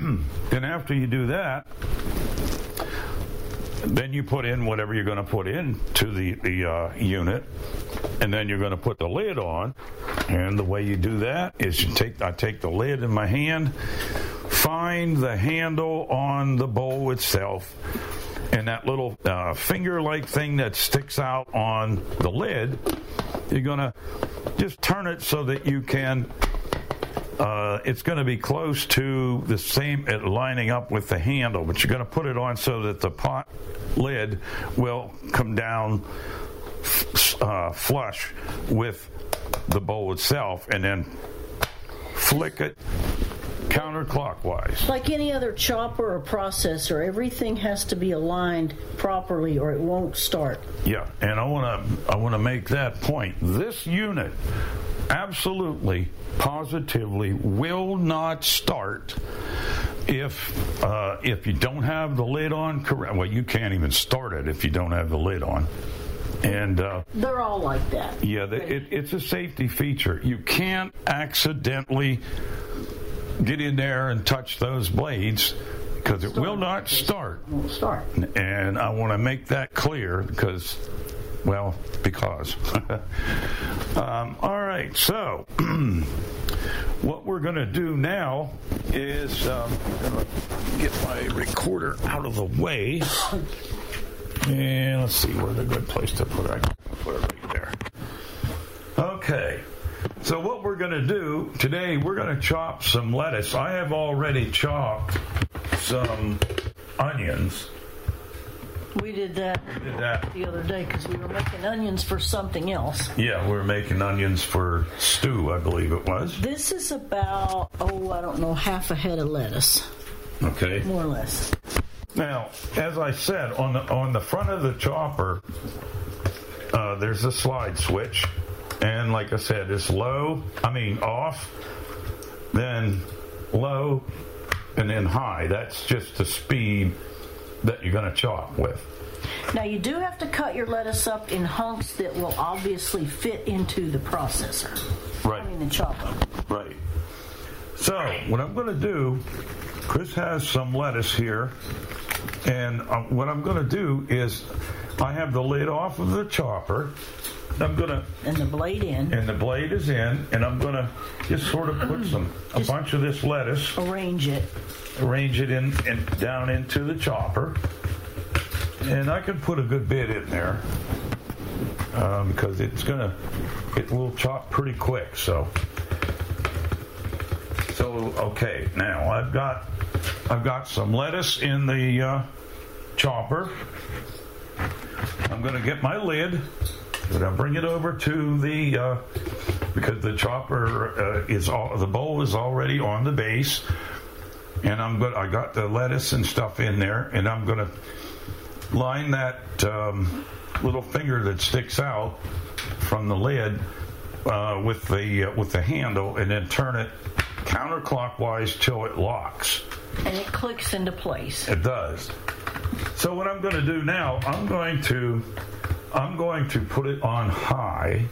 then after you do that, then you put in whatever you're going to put into the unit, and then you're going to put the lid on. And the way you do that is I take the lid in my hand, find the handle on the bowl itself, and that little finger-like thing that sticks out on the lid, you're going to just turn it so that you can... it's going to be close to the same at lining up with the handle, but you're going to put it on so that the pot lid will come down flush with the bowl itself, and then flick it counterclockwise. Like any other chopper or processor, everything has to be aligned properly or it won't start. Yeah, and I want to make that point. This unit absolutely, positively will not start if you don't have the lid on. Correct. Well, you can't even start it if you don't have the lid on. And they're all like that. Yeah, it's a safety feature. You can't accidentally get in there and touch those blades, because it will not start. It won't start. And I want to make that clear because. All right, so what we're going to do now is I'm going to get my recorder out of the way. And let's see where's a good place to put it. I can put it right there. Okay, so what we're going to do today, we're going to chop some lettuce. I have already chopped some onions. We did that the other day because we were making onions for something else. Yeah, we were making onions for stew, I believe it was. This is about, half a head of lettuce. Okay. More or less. Now, as I said, on the front of the chopper, there's a slide switch. And like I said, it's off, then low, and then high. That's just the speed that you're going to chop with. Now, you do have to cut your lettuce up in hunks that will obviously fit into the processor. Right. I mean, the chopper. Right. So, what I'm going to do, Chris has some lettuce here, and what I'm going to do is I have the lid off of the chopper. And the blade in. And the blade is in, and I'm going to just sort of put a bunch of this lettuce. Arrange it in and down into the chopper. And I can put a good bit in there because it will chop pretty quick. So okay, now I've got some lettuce in the chopper. I'm going to get my lid. And I bring it over to because the chopper the bowl is already on the base, and I got the lettuce and stuff in there, and I'm gonna line that little finger that sticks out from the lid with the handle, and then turn it counterclockwise till it locks. And it clicks into place. It does. So what I'm gonna do now, I'm going to put it on high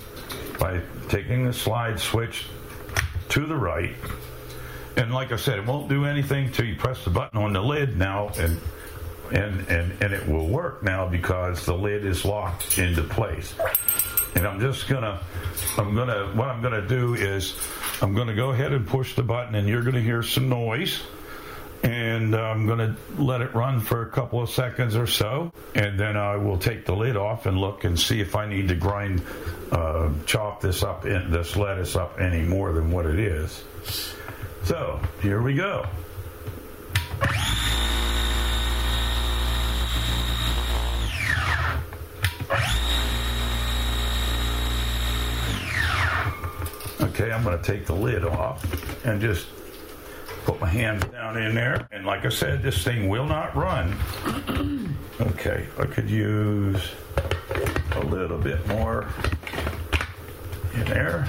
by taking the slide switch to the right. And like I said, it won't do anything till you press the button on the lid now, and it will work now because the lid is locked into place. And what I'm gonna do is I'm gonna go ahead and push the button, and you're gonna hear some noise. And I'm going to let it run for a couple of seconds or so, and then I will take the lid off and look and see if I need to chop this lettuce up any more than what it is. So, here we go. Okay, I'm going to take the lid off and just put my hands down in there, and like I said, this thing will not run. Okay, I could use a little bit more in there.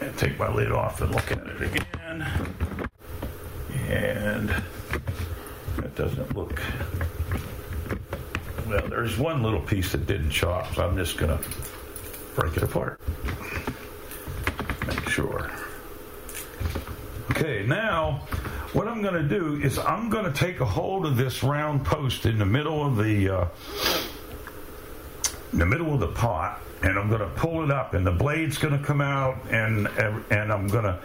And take my lid off and look at it again. And that doesn't look... Well, there's one little piece that didn't chop, so I'm just going to break it apart. Make sure. Okay, now what I'm going to do is I'm going to take a hold of this round post in the middle of the pot, and I'm going to pull it up, and the blade's going to come out, and I'm going to.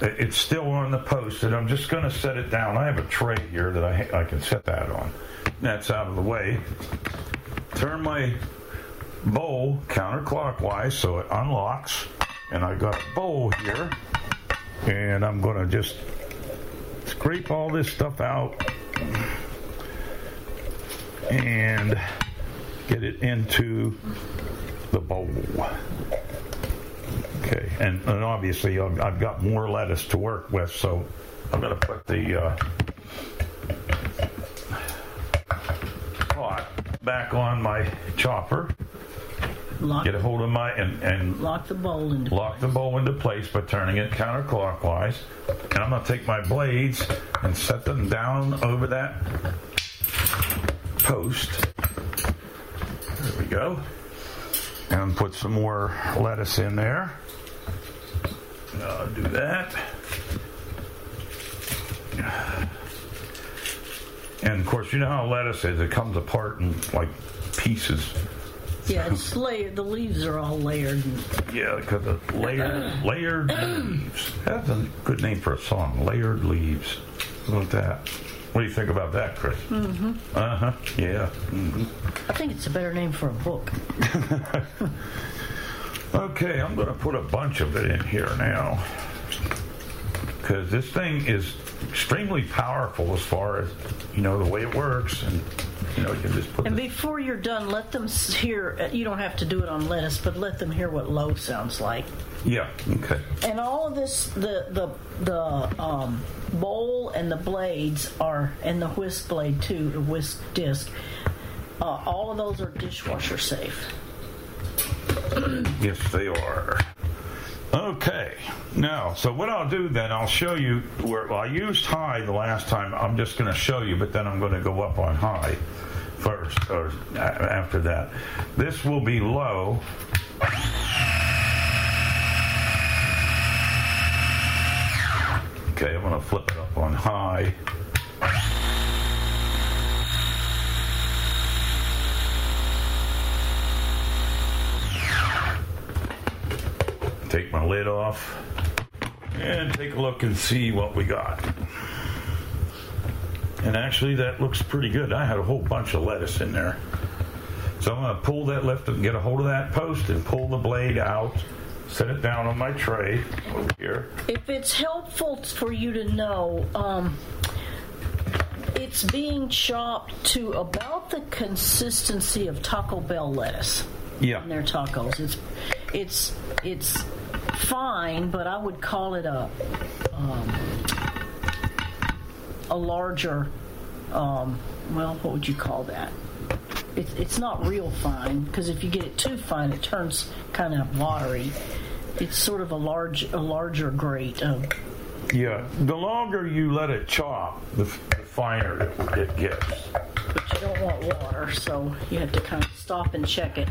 It's still on the post, and I'm just going to set it down. I have a tray here that I can set that on. That's out of the way. Turn my bowl counterclockwise so it unlocks, and I got a bowl here, and I'm going to just scrape all this stuff out and get it into the bowl. Okay, and obviously I've got more lettuce to work with, so I'm going to put the pot back on my chopper. Get a hold of my and lock the bowl into place by turning it counterclockwise. And I'm going to take my blades and set them down over that post. There we go. And put some more lettuce in there. I'll do that. And of course, you know how lettuce is. It comes apart in like pieces. Yeah, it's layered. The leaves are all layered. Yeah, because of layered leaves. That's a good name for a song. Layered leaves. What about that? What do you think about that, Chris? Mm-hmm. Uh-huh. Yeah. Mm-hmm. I think it's a better name for a book. Okay, I'm going to put a bunch of it in here now, because this thing is extremely powerful as far as, you know, the way it works. And you know, you can just put and before you're done, let them hear. You don't have to do it on lettuce, but let them hear what low sounds like. Yeah. Okay. And all of this, the bowl and the blades are, and the whisk blade too, the whisk disc. All of those are dishwasher safe. Yes, they are. Okay. Now, so what I'll do then, I'll show you where. Well, I used high the last time. I'm just going to show you, but then I'm going to go up on high first, or after that. This will be low. Okay, I'm going to flip it up on high. Take my lid off and take a look and see what we got. And actually, that looks pretty good. I had a whole bunch of lettuce in there. So I'm going to pull that left and get a hold of that post and pull the blade out. Set it down on my tray over here. If it's helpful for you to know, it's being chopped to about the consistency of Taco Bell lettuce. Yeah. In their tacos. It's fine, but I would call it a larger. Well, what would you call that? It's not real fine, because if you get it too fine, it turns kind of watery. It's sort of a larger grate of. Yeah, the longer you let it chop, the finer it gets. But you don't want water, so you have to kind of stop and check it.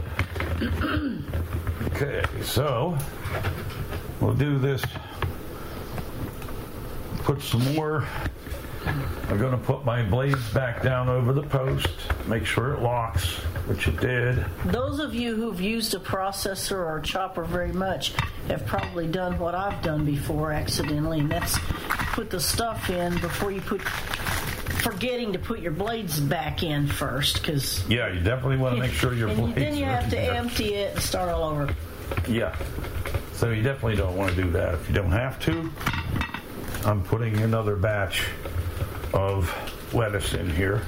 Okay, so we'll do this. Put some more. I'm going to put my blades back down over the post, make sure it locks, which it did. Those of you who've used a processor or a chopper very much have probably done what I've done before accidentally, and that's put the stuff in before you put, forgetting to put your blades back in first. Cause yeah, you definitely want to make sure your blades are in there. Then you have to empty it and start all over. Yeah, so you definitely don't want to do that. If you don't have to, I'm putting another batch of lettuce in here.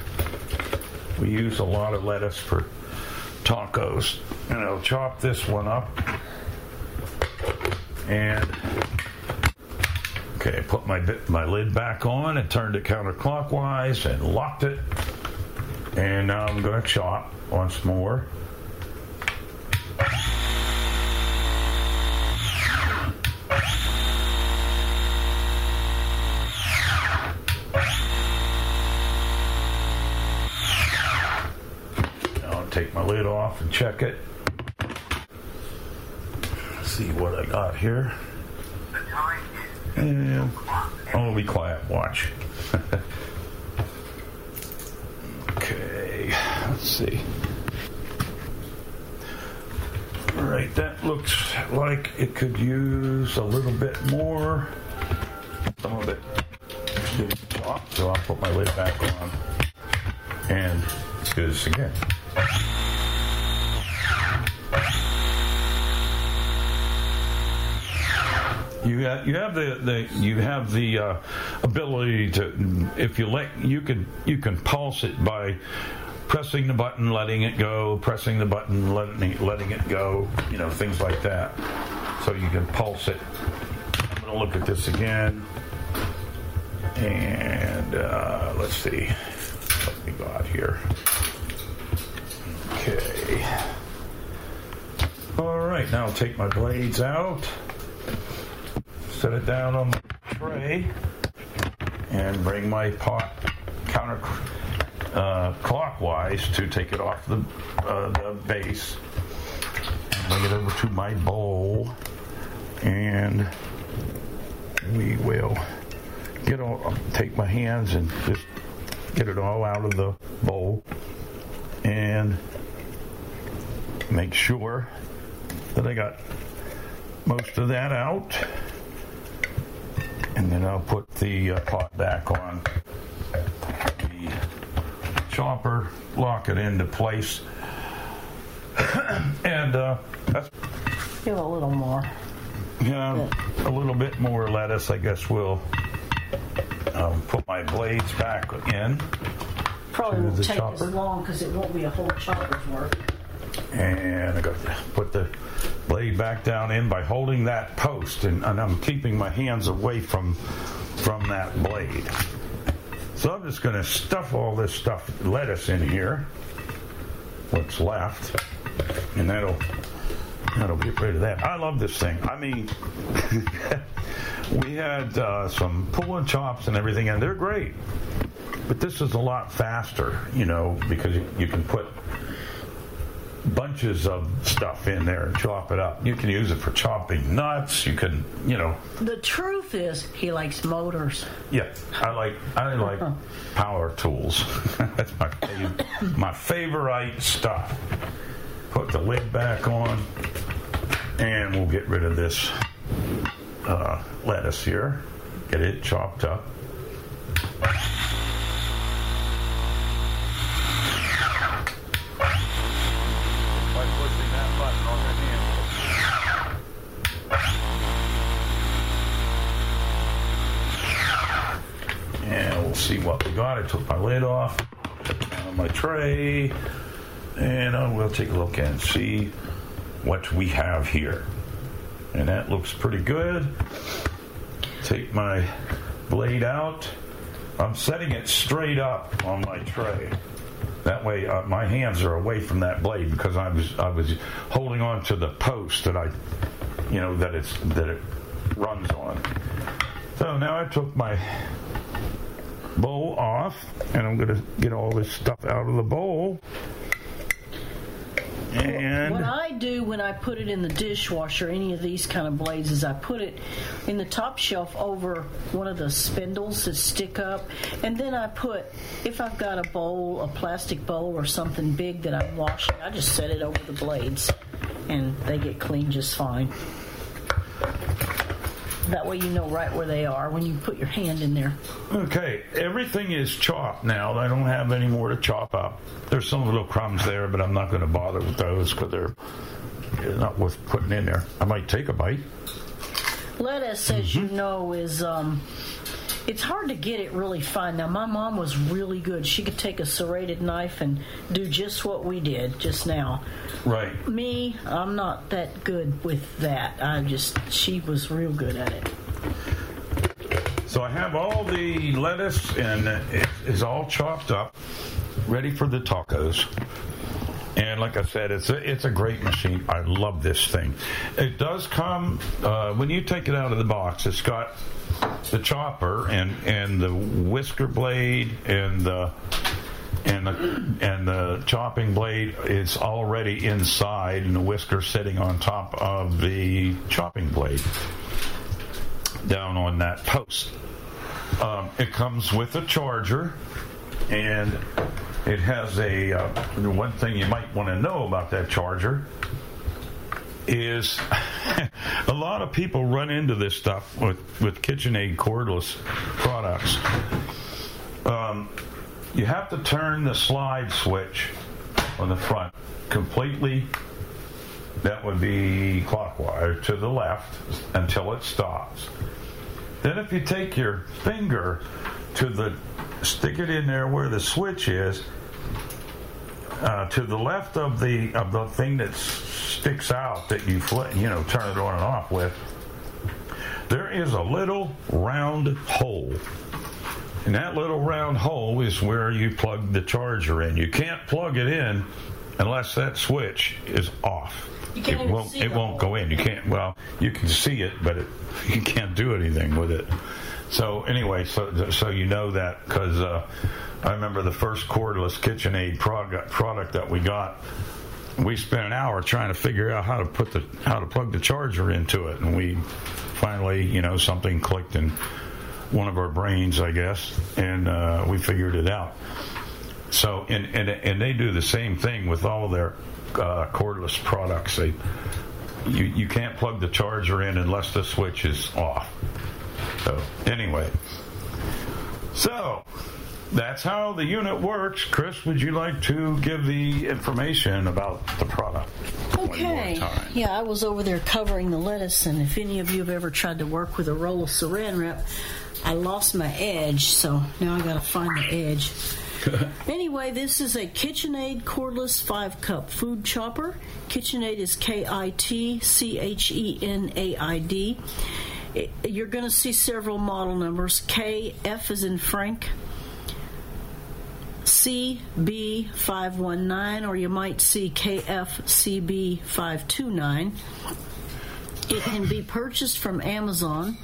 We use a lot of lettuce for tacos. And I'll chop this one up and Okay, I put my lid back on and turned it counterclockwise and locked it. And now I'm going to chop once more. Now I'll take my lid off and check it. Let's see what I got here. And I'll be quiet, watch. Okay, let's see. All right, that looks like it could use a little bit more. Some of it didn't pop, so I'll put my lid back on and let's do this again. You have the ability to, if you let, you can pulse it by pressing the button, letting it go, pressing the button, letting it go, you know, things like that. So you can pulse it. I'm gonna look at this again, and let's see what we got here. Okay. All right, now I'll take my blades out. Set it down on the tray and bring my pot counterclockwise to take it off the base. Bring it over to my bowl, and we will take my hands and just get it all out of the bowl and make sure that I got most of that out. And then I'll put the pot back on the chopper, lock it into place, and that's... Give a little more. Yeah, a little bit more lettuce, I guess we'll put my blades back in. Probably won't take as long because it won't be a whole chopper's worth. And I got to put the blade back down in by holding that post, and I'm keeping my hands away from that blade. So I'm just going to stuff all this lettuce in here, what's left, and that'll get rid of that. I love this thing. I mean, we had some pull and chops and everything, and they're great, but this is a lot faster, you know, because you can put bunches of stuff in there and chop it up. You can use it for chopping nuts. You can, you know. The truth is, he likes motors. Yeah, I like power tools. That's my favorite stuff. Put the lid back on, and we'll get rid of this lettuce here. Get it chopped up. See what we got. I took my lid off, put it on my tray, and I will take a look and see what we have here. And that looks pretty good. Take my blade out. I'm setting it straight up on my tray. That way, my hands are away from that blade because I was holding on to the post that it runs on. So now I took my bowl off, and I'm going to get all this stuff out of the bowl. And what I do when I put it in the dishwasher, any of these kind of blades, is I put it in the top shelf over one of the spindles that stick up, and then I put, if I've got a bowl, a plastic bowl or something big that I'm washing, I just set it over the blades, and they get clean just fine. That way you know right where they are when you put your hand in there. Okay, everything is chopped now. I don't have any more to chop up. There's some little crumbs there, but I'm not going to bother with those because they're not worth putting in there. I might take a bite. Lettuce, as you know, is... it's hard to get it really fine. Now, my mom was really good. She could take a serrated knife and do just what we did just now. Right. Me, I'm not that good with that. She was real good at it. So I have all the lettuce and it is all chopped up, ready for the tacos. And like I said, it's a great machine. I love this thing. It does come, when you take it out of the box, it's got the chopper and the whisker blade and the chopping blade is already inside, and the whisker sitting on top of the chopping blade down on that post. It comes with a charger, and it has a one thing you might want to know about that charger is a lot of people run into this stuff with KitchenAid cordless products. You have to turn the slide switch on the front completely. That would be clockwise to the left until it stops. Then if you take your finger stick it in there where the switch is, to the left of the thing that sticks out that you turn it on and off with, there is a little round hole. And that little round hole is where you plug the charger in. You can't plug it in unless that switch is off. It won't go in. You can't. Well, you can see it, but you can't do anything with it. So anyway, so you know that, because I remember the first cordless KitchenAid product that we got. We spent an hour trying to figure out how to plug the charger into it, and we finally, something clicked in one of our brains, I guess, and we figured it out. So and they do the same thing with all of their cordless products. You can't plug the charger in unless the switch is off. So anyway, so that's how the unit works. Chris, would you like to give the information about the product? Okay. One more time. Yeah, I was over there covering the lettuce, and if any of you have ever tried to work with a roll of saran wrap, I lost my edge, so now I got to find the edge. Anyway, this is a KitchenAid cordless 5-cup food chopper. KitchenAid is KitchenAid. You're going to see several model numbers. K, F as in Frank, CB519, or you might see KF CB529. It can be purchased from Amazon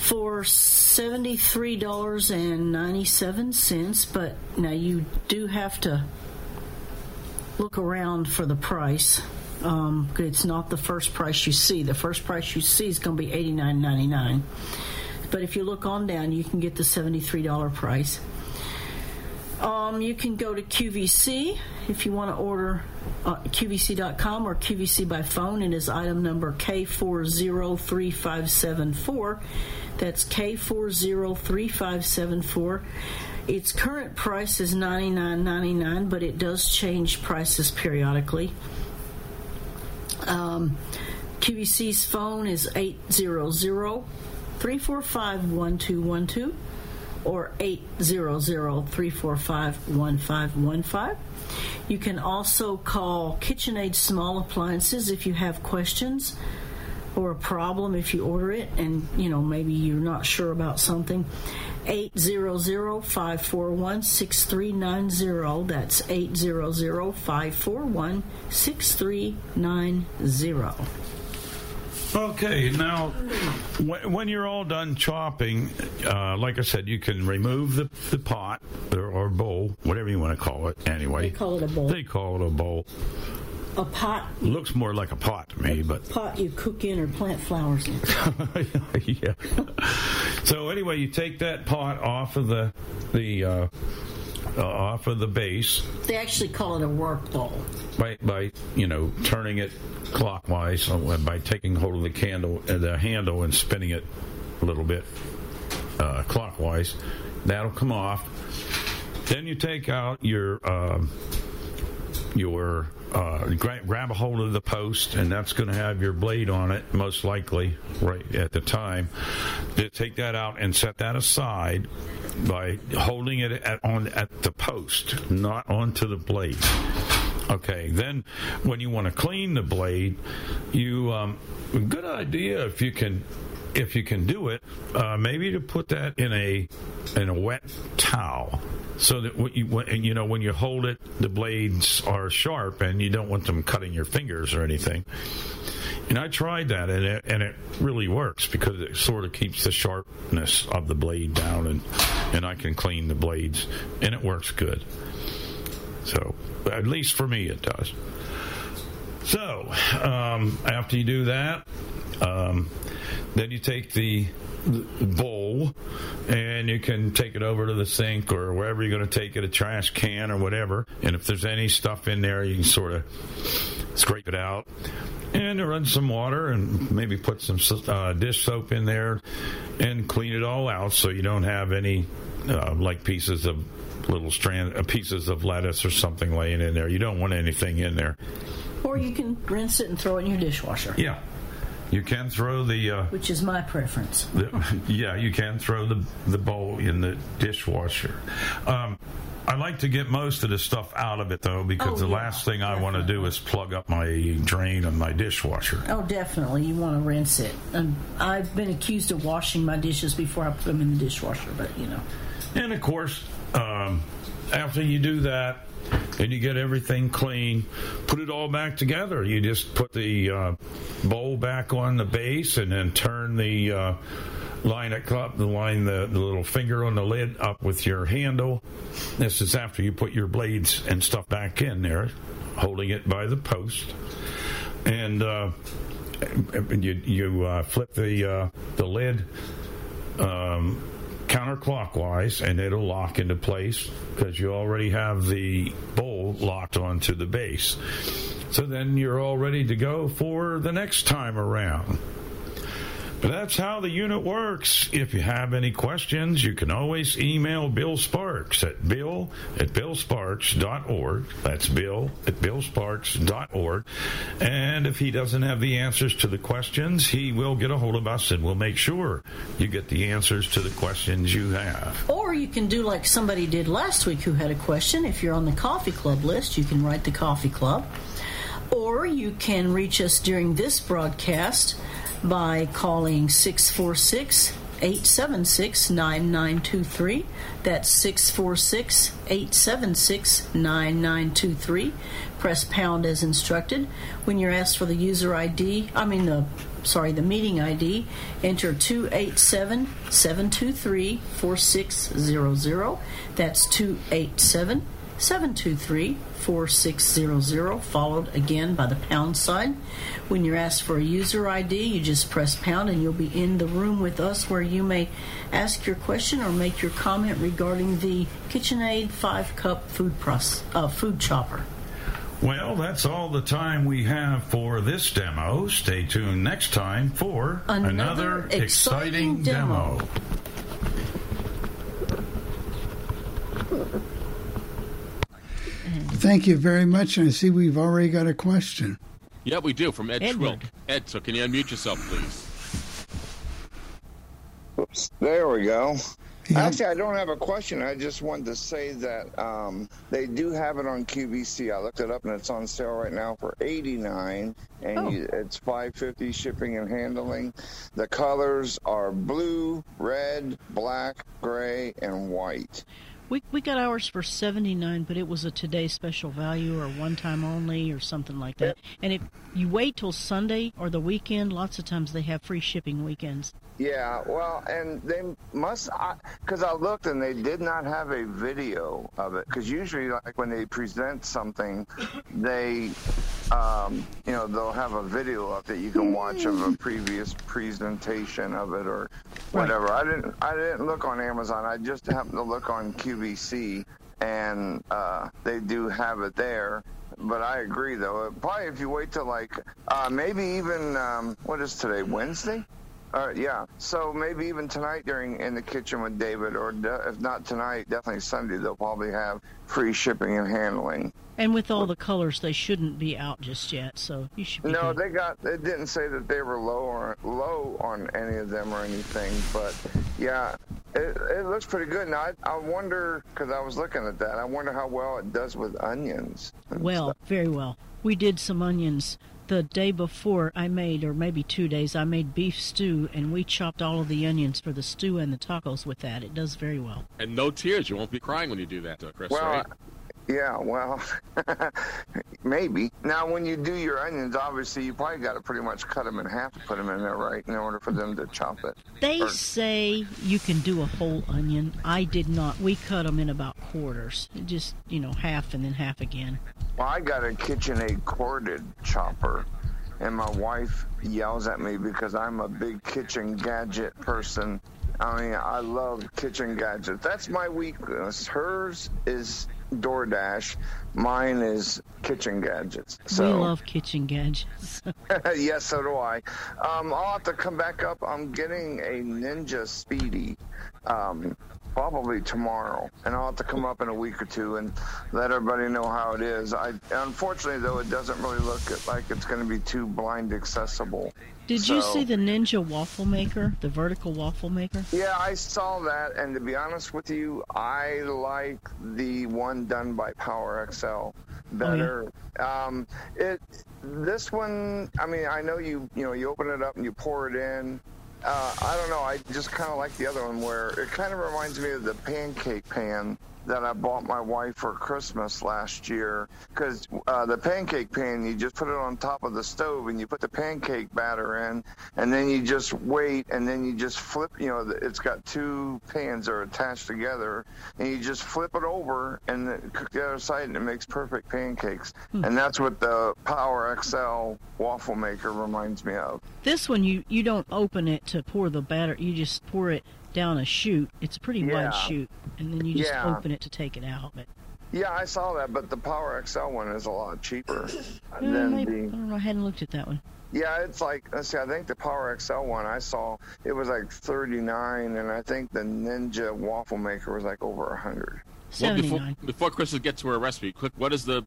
for $73.97, but now you do have to look around for the price. It's not the first price you see. The first price you see is going to be $89.99. But if you look on down, you can get the $73 price. You can go to QVC if you want to order QVC.com or QVC by phone. It is item number K403574. That's K403574. Its current price is $99.99, but it does change prices periodically. QVC's phone is 800-345-1212 or 800-345-1515. You can also call KitchenAid Small Appliances if you have questions or a problem if you order it and, maybe you're not sure about something. 800-541-6390. That's 800-541-6390. Okay, now, when you're all done chopping, like I said, you can remove the pot or bowl, whatever you want to call it anyway. They call it a bowl. A pot. Looks more like a pot to me, but pot you cook in or plant flowers in. Yeah. So anyway, you take that pot off of the off of the base. They actually call it a work bowl. By turning it clockwise, by taking hold of the handle and spinning it a little bit clockwise, that'll come off. Then you take out your grab a hold of the post, and that's going to have your blade on it, most likely, right at the time. Just take that out and set that aside by holding it at the post, not onto the blade. Okay, then when you want to clean the blade, good idea if you can if you can do it, maybe to put that in a wet towel. So that when you hold it, the blades are sharp, and you don't want them cutting your fingers or anything. And I tried that, and it really works because it sort of keeps the sharpness of the blade down, and I can clean the blades, and it works good. So, at least for me, it does. So, after you do that, then you take the bowl, and you can take it over to the sink or wherever you're going to take it, a trash can or whatever. And if there's any stuff in there, you can sort of scrape it out. And run some water and maybe put some dish soap in there and clean it all out so you don't have any pieces of little strand pieces of lettuce or something laying in there. You don't want anything in there. Or you can rinse it and throw it in your dishwasher. Yeah. You can throw the... which is my preference. You can throw the bowl in the dishwasher. I like to get most of the stuff out of it, though, because last thing I want to do is plug up my drain on my dishwasher. Oh, definitely. You want to rinse it. And I've been accused of washing my dishes before I put them in the dishwasher, but, you know. And, of course, after you do that, and you get everything clean, put it all back together. You just put the bowl back on the base and then turn the line the little finger on the lid up with your handle. This is after you put your blades and stuff back in there, holding it by the post. And you flip the lid counterclockwise, and it'll lock into place because you already have the bowl locked onto the base. So then you're all ready to go for the next time around. But that's how the unit works. If you have any questions, you can always email Bill Sparks at bill@billsparks.org. That's bill@billsparks.org. And if he doesn't have the answers to the questions, he will get a hold of us, and we'll make sure you get the answers to the questions you have. Or you can do like somebody did last week who had a question. If you're on the coffee club list, you can write the coffee club. Or you can reach us during this broadcast by calling 646-876-9923. That's 646-876-9923. Press pound as instructed. When you're asked for the the meeting ID, enter 287-723-4600. That's 287-723-4600, followed again by the pound sign. When you're asked for a user ID, you just press pound and you'll be in the room with us where you may ask your question or make your comment regarding the KitchenAid 5-cup food chopper. Well, that's all the time we have for this demo. Stay tuned next time for another exciting demo. Thank you very much, and I see we've already got a question. Yeah, we do, from Ed Trill. Ed, so can you unmute yourself, please? Oops, there we go. Yeah. Actually, I don't have a question. I just wanted to say that they do have it on QVC. I looked it up, and it's on sale right now for $89, and it's $5.50 shipping and handling. The colors are blue, red, black, gray, and white. We got ours for $79, but it was a today special value or one time only or something like that. And if you wait till Sunday or the weekend, lots of times they have free shipping weekends. Yeah, well, and they must, because I looked and they did not have a video of it. Because usually, like when they present something, they, they'll have a video of that you can watch of a previous presentation of it or whatever. Right. I didn't look on Amazon. I just happened to look on QVC, and they do have it there. But I agree, though. Probably if you wait till maybe even what is today, Wednesday? So maybe even tonight during In the Kitchen with David, or if not tonight, definitely Sunday, they'll probably have free shipping and handling. And with all the colors, they shouldn't be out just yet, so you should be good. They didn't say that they were low on any of them or anything, but yeah, it looks pretty good. Now, I wonder, because I was looking at that, I wonder how well it does with onions. Very well. We did some onions the day before I made, or maybe 2 days, I made beef stew, and we chopped all of the onions for the stew and the tacos with that. It does very well. And no tears. You won't be crying when you do that, though, Chris, well, right? Yeah, well, maybe. Now, when you do your onions, obviously, you probably got to pretty much cut them in half to put them in there, right, in order for them to chop it. They say you can do a whole onion. I did not. We cut them in about quarters, just, you know, half and then half again. Well, I got a KitchenAid corded chopper, and my wife yells at me because I'm a big kitchen gadget person. I mean, I love kitchen gadgets. That's my weakness. Hers is DoorDash. Mine is kitchen gadgets. So, we love kitchen gadgets. Yes, so do I. I'll have to come back up. I'm getting a Ninja Speedy probably tomorrow, and I'll have to come up in a week or two and let everybody know how it is. Unfortunately, though, it doesn't really look like it's going to be too blind accessible. Did you see the Ninja waffle maker, the vertical waffle maker? Yeah, I saw that, and to be honest with you, I like the one done by Power XL better. Oh, yeah. This one, I mean, I know you know, you open it up and you pour it in. I don't know, I just kind of like the other one where it kind of reminds me of the pancake pan that I bought my wife for Christmas last year, because the pancake pan, you just put it on top of the stove and you put the pancake batter in, and then you just wait, and then you just flip, you know, it's got two pans that are attached together, and you just flip it over and cook the other side, and it makes perfect pancakes. And that's what the Power XL waffle maker reminds me of. This one, you don't open it to pour the batter, you just pour it down a chute. It's a pretty wide chute, and then you just open it to take it out. But yeah, I saw that, but the Power XL one is a lot cheaper than maybe. I don't know, I hadn't looked at that one. Yeah, it's like, let's see, I think the Power XL one I saw, it was like $39, and I think the Ninja waffle maker was like over $100. Well, before Crystal gets to her recipe, what is the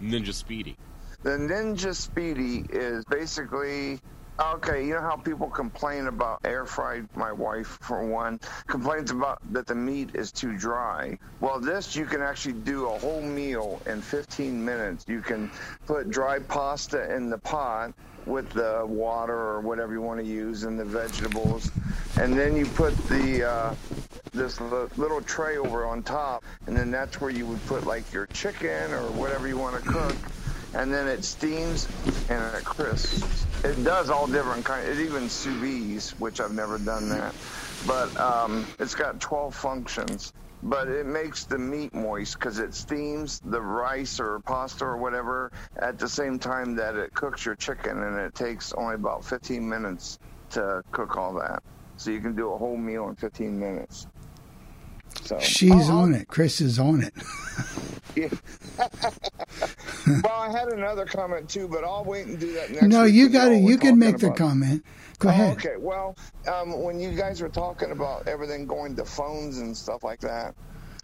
Ninja Speedy? The Ninja Speedy is basically, okay, you know how people complain about air fried, my wife for one, complains about that the meat is too dry. Well, this, you can actually do a whole meal in 15 minutes. You can put dry pasta in the pot with the water or whatever you want to use and the vegetables, and then you put the this little tray over on top, and then that's where you would put like your chicken or whatever you want to cook. And then it steams and it crisps. It does all different kinds. It even sous vides, which I've never done that. But it's got 12 functions. But it makes the meat moist because it steams the rice or pasta or whatever at the same time that it cooks your chicken. And it takes only about 15 minutes to cook all that. So you can do a whole meal in 15 minutes. So, she's on it. Chris is on it. Well, I had another comment too, but I'll wait and do that next. No, you got it. You can make the comment. Go ahead. Okay. Well, when you guys were talking about everything going to phones and stuff like that,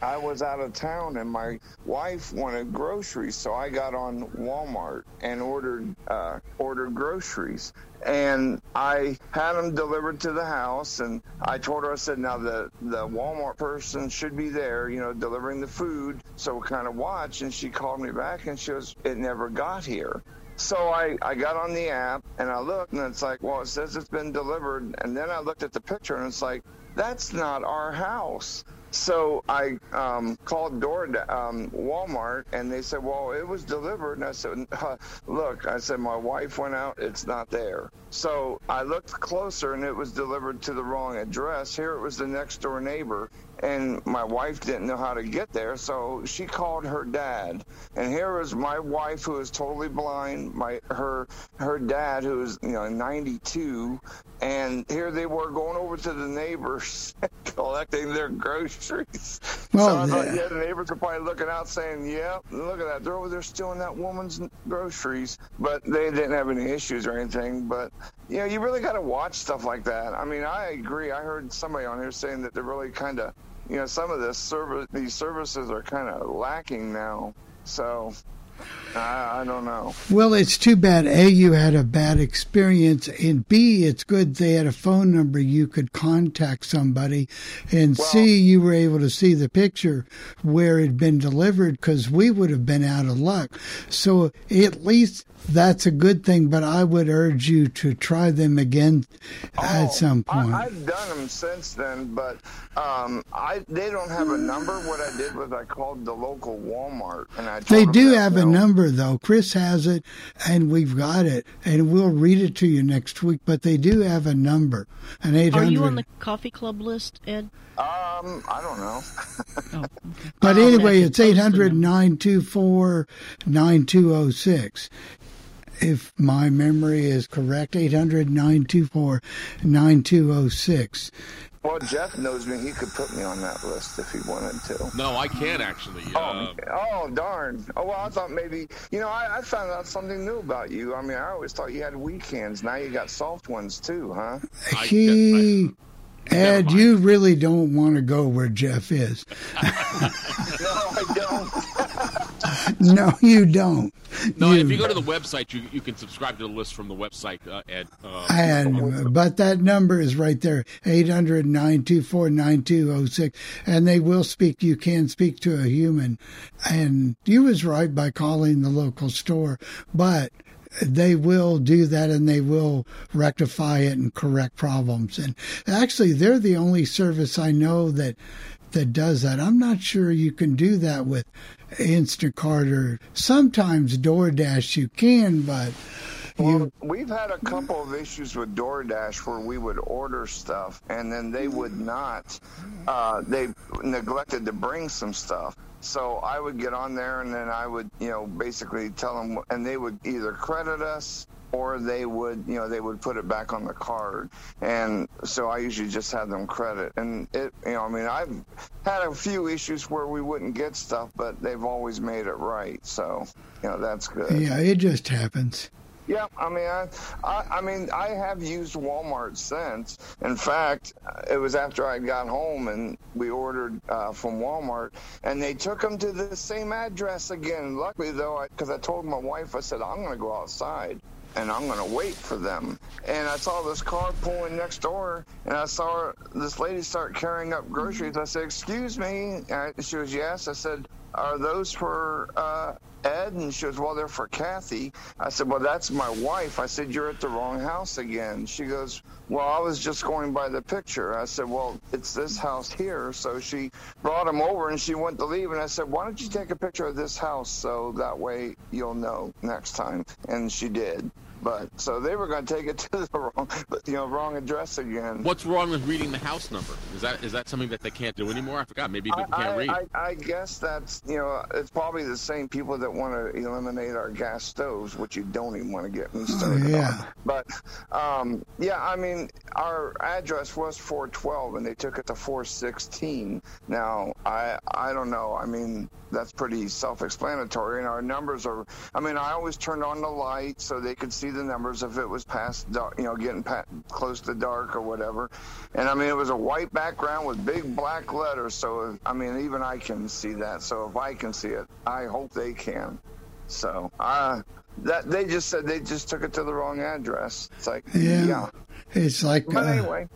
I was out of town and my wife wanted groceries, so I got on Walmart and ordered groceries. And I had them delivered to the house, and I told her, I said, now the Walmart person should be there, you know, delivering the food, so kind of watch. And she called me back, and she goes, it never got here. So I got on the app, and I looked, and it's like, well, it says it's been delivered. And then I looked at the picture, and it's like, that's not our house. So I called Walmart, and they said, well, it was delivered. And I said, look, I said, my wife went out. It's not there. So I looked closer, and it was delivered to the wrong address. Here it was the next door neighbor, and my wife didn't know how to get there. So she called her dad. And here was my wife, who is totally blind, her dad, who is, you know, 92. And here they were going over to the neighbors collecting their groceries. Well, so I thought, yeah, the neighbors are probably looking out saying, yeah, look at that. They're over there stealing that woman's groceries. But they didn't have any issues or anything. But, you know, you really got to watch stuff like that. I mean, I agree. I heard somebody on here saying that they're really kind of, you know, some of these services are kind of lacking now. So I don't know. Well, it's too bad. A, you had a bad experience, and B, it's good they had a phone number you could contact somebody, and well, C, you were able to see the picture where it had been delivered, because we would have been out of luck. So at least that's a good thing, but I would urge you to try them again at some point. I've done them since then, but they don't have a number. What I did was I called the local Walmart, and I told them they do have a number, though. Chris has it, and we've got it, and we'll read it to you next week, but they do have a number, an 800. Are you on the coffee club list, Ed? I don't know. Okay. But anyway, it's 800-924-9206. If my memory is correct, 800-924-9206. Well, Jeff knows me. He could put me on that list if he wanted to. No, I can't actually. Darn. Oh, well, I thought maybe, you know, I found out something new about you. I mean, I always thought you had weekends. Now you got soft ones too, huh? Ed, you really don't want to go where Jeff is. No, I don't. No, you don't. No, if you go to the website, you can subscribe to the list from the website, Ed. But that number is right there, 800-924-9206, and they will speak. You can speak to a human. And you was right by calling the local store, but they will do that, and they will rectify it and correct problems. And actually, they're the only service I know that does that. I'm not sure you can do that with Instacart or sometimes DoorDash. You can, but we've had a couple of issues with DoorDash where we would order stuff and then they would not. They neglected to bring some stuff. So I would get on there and then I would, basically tell them, and they would either credit us or they would, they would put it back on the card. And so I usually just had them credit. And I've had a few issues where we wouldn't get stuff, but they've always made it right. So, that's good. Yeah, it just happens. Yeah, I have used Walmart since. In fact, it was after I got home and we ordered from Walmart, and they took them to the same address again. Luckily, though, because I told my wife, I said, I'm going to go outside and I'm going to wait for them. And I saw this car pulling next door, and I saw this lady start carrying up groceries. I said, excuse me. She was, yes. I said, are those for Ed? And she goes, well, they're for Kathy. I said, well, that's my wife. I said, you're at the wrong house again. She goes, well, I was just going by the picture. I said, well, it's this house here. So she brought him over, and she went to leave. And I said, why don't you take a picture of this house so that way you'll know next time? And she did. But so they were going to take it to the wrong address again. What's wrong with reading the house number? Is that something that they can't do anymore? I forgot. Maybe people can't read. I guess that's it's probably the same people that want to eliminate our gas stoves, which you don't even want to get me started on. But our address was 412, and they took it to 416. Now I don't know. I mean, that's pretty self-explanatory, and our numbers are. I mean, I always turned on the light so they could see the numbers if it was past dark, getting close to dark or whatever. And I mean, it was a white background with big black letters, so if, I mean, even I can see that. So if I can see it, I hope they can. So that they just said they just took it to the wrong address. It's like, yeah. It's like, but anyway,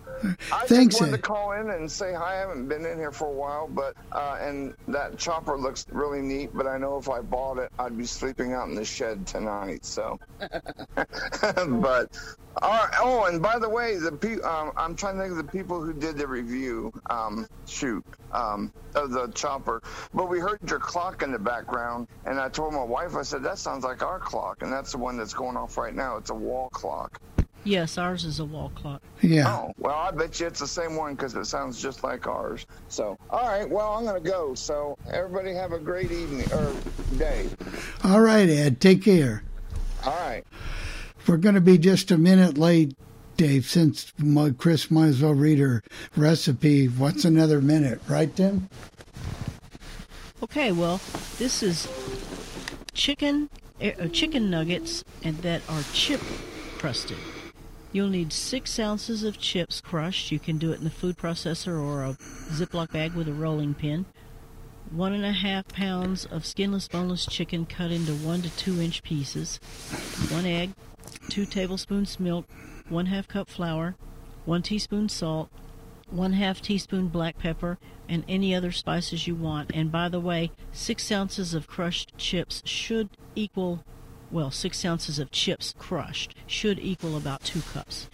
I just wanted to call in and say hi. I haven't been in here for a while, but and that chopper looks really neat. But I know if I bought it, I'd be sleeping out in the shed tonight. So, but and by the way, I'm trying to think of the people who did the review. Of the chopper. But we heard your clock in the background, and I told my wife, I said, that sounds like our clock, and that's the one that's going off right now. It's a wall clock. Yes, ours is a wall clock. Yeah. Oh, well, I bet you it's the same one because it sounds just like ours. So, all right, well, I'm going to go. So, everybody have a great evening or day. All right, Ed, take care. All right. We're going to be just a minute late, Dave, since Chris might as well read her recipe. What's another minute? Right, Tim? Okay, well, this is chicken nuggets and that are chip-crusted. You'll need 6 ounces of chips crushed. You can do it in the food processor or a Ziploc bag with a rolling pin. 1.5 pounds of skinless, boneless chicken cut into 1 to 2 inch pieces, 1 egg, 2 tablespoons milk, 1/2 cup flour, 1 teaspoon salt, 1/2 teaspoon black pepper, and any other spices you want. And by the way, 6 ounces of crushed chips should equal, well, 6 ounces of chips crushed should equal about 2 cups.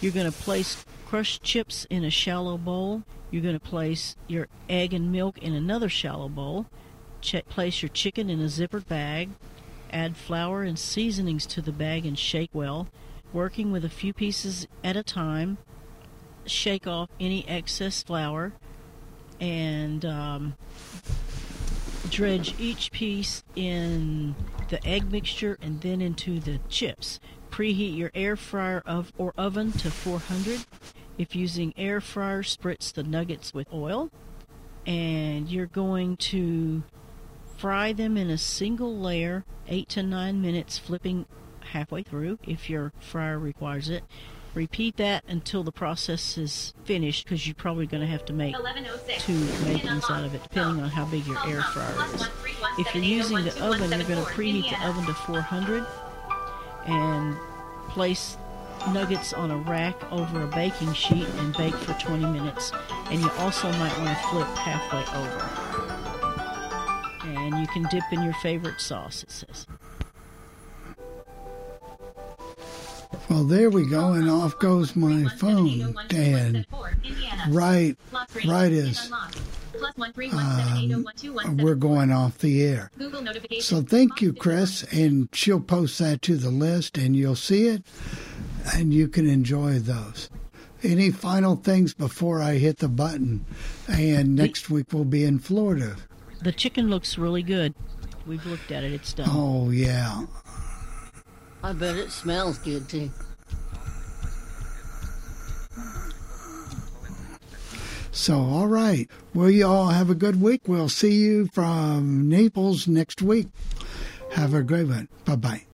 You're going to place crushed chips in a shallow bowl. You're going to place your egg and milk in another shallow bowl. Place your chicken in a zippered bag. Add flour and seasonings to the bag and shake well, working with a few pieces at a time. Shake off any excess flour and dredge each piece in the egg mixture and then into the chips. Preheat your air fryer or oven to 400. If using air fryer, spritz the nuggets with oil, and you're going to fry them in a single layer 8 to 9 minutes, flipping halfway through if your fryer requires it. Repeat that until the process is finished, because you're probably going to have to make 2 macarons out of it, depending on how big your air fryer is. If you're using the oven, you're going to preheat the oven to 400 and place nuggets on a rack over a baking sheet and bake for 20 minutes. And you also might want to flip halfway over. And you can dip in your favorite sauce, it says. Well, there we go, and off goes my phone, Dad. Right as we're going off the air. So thank you, Chris, and she'll post that to the list, and you'll see it, and you can enjoy those. Any final things before I hit the button? And next week we'll be in Florida. The chicken looks really good. We've looked at it. It's done. Oh, yeah. I bet it smells good, too. So, all right. Well, you all have a good week. We'll see you from Naples next week. Have a great one. Bye-bye.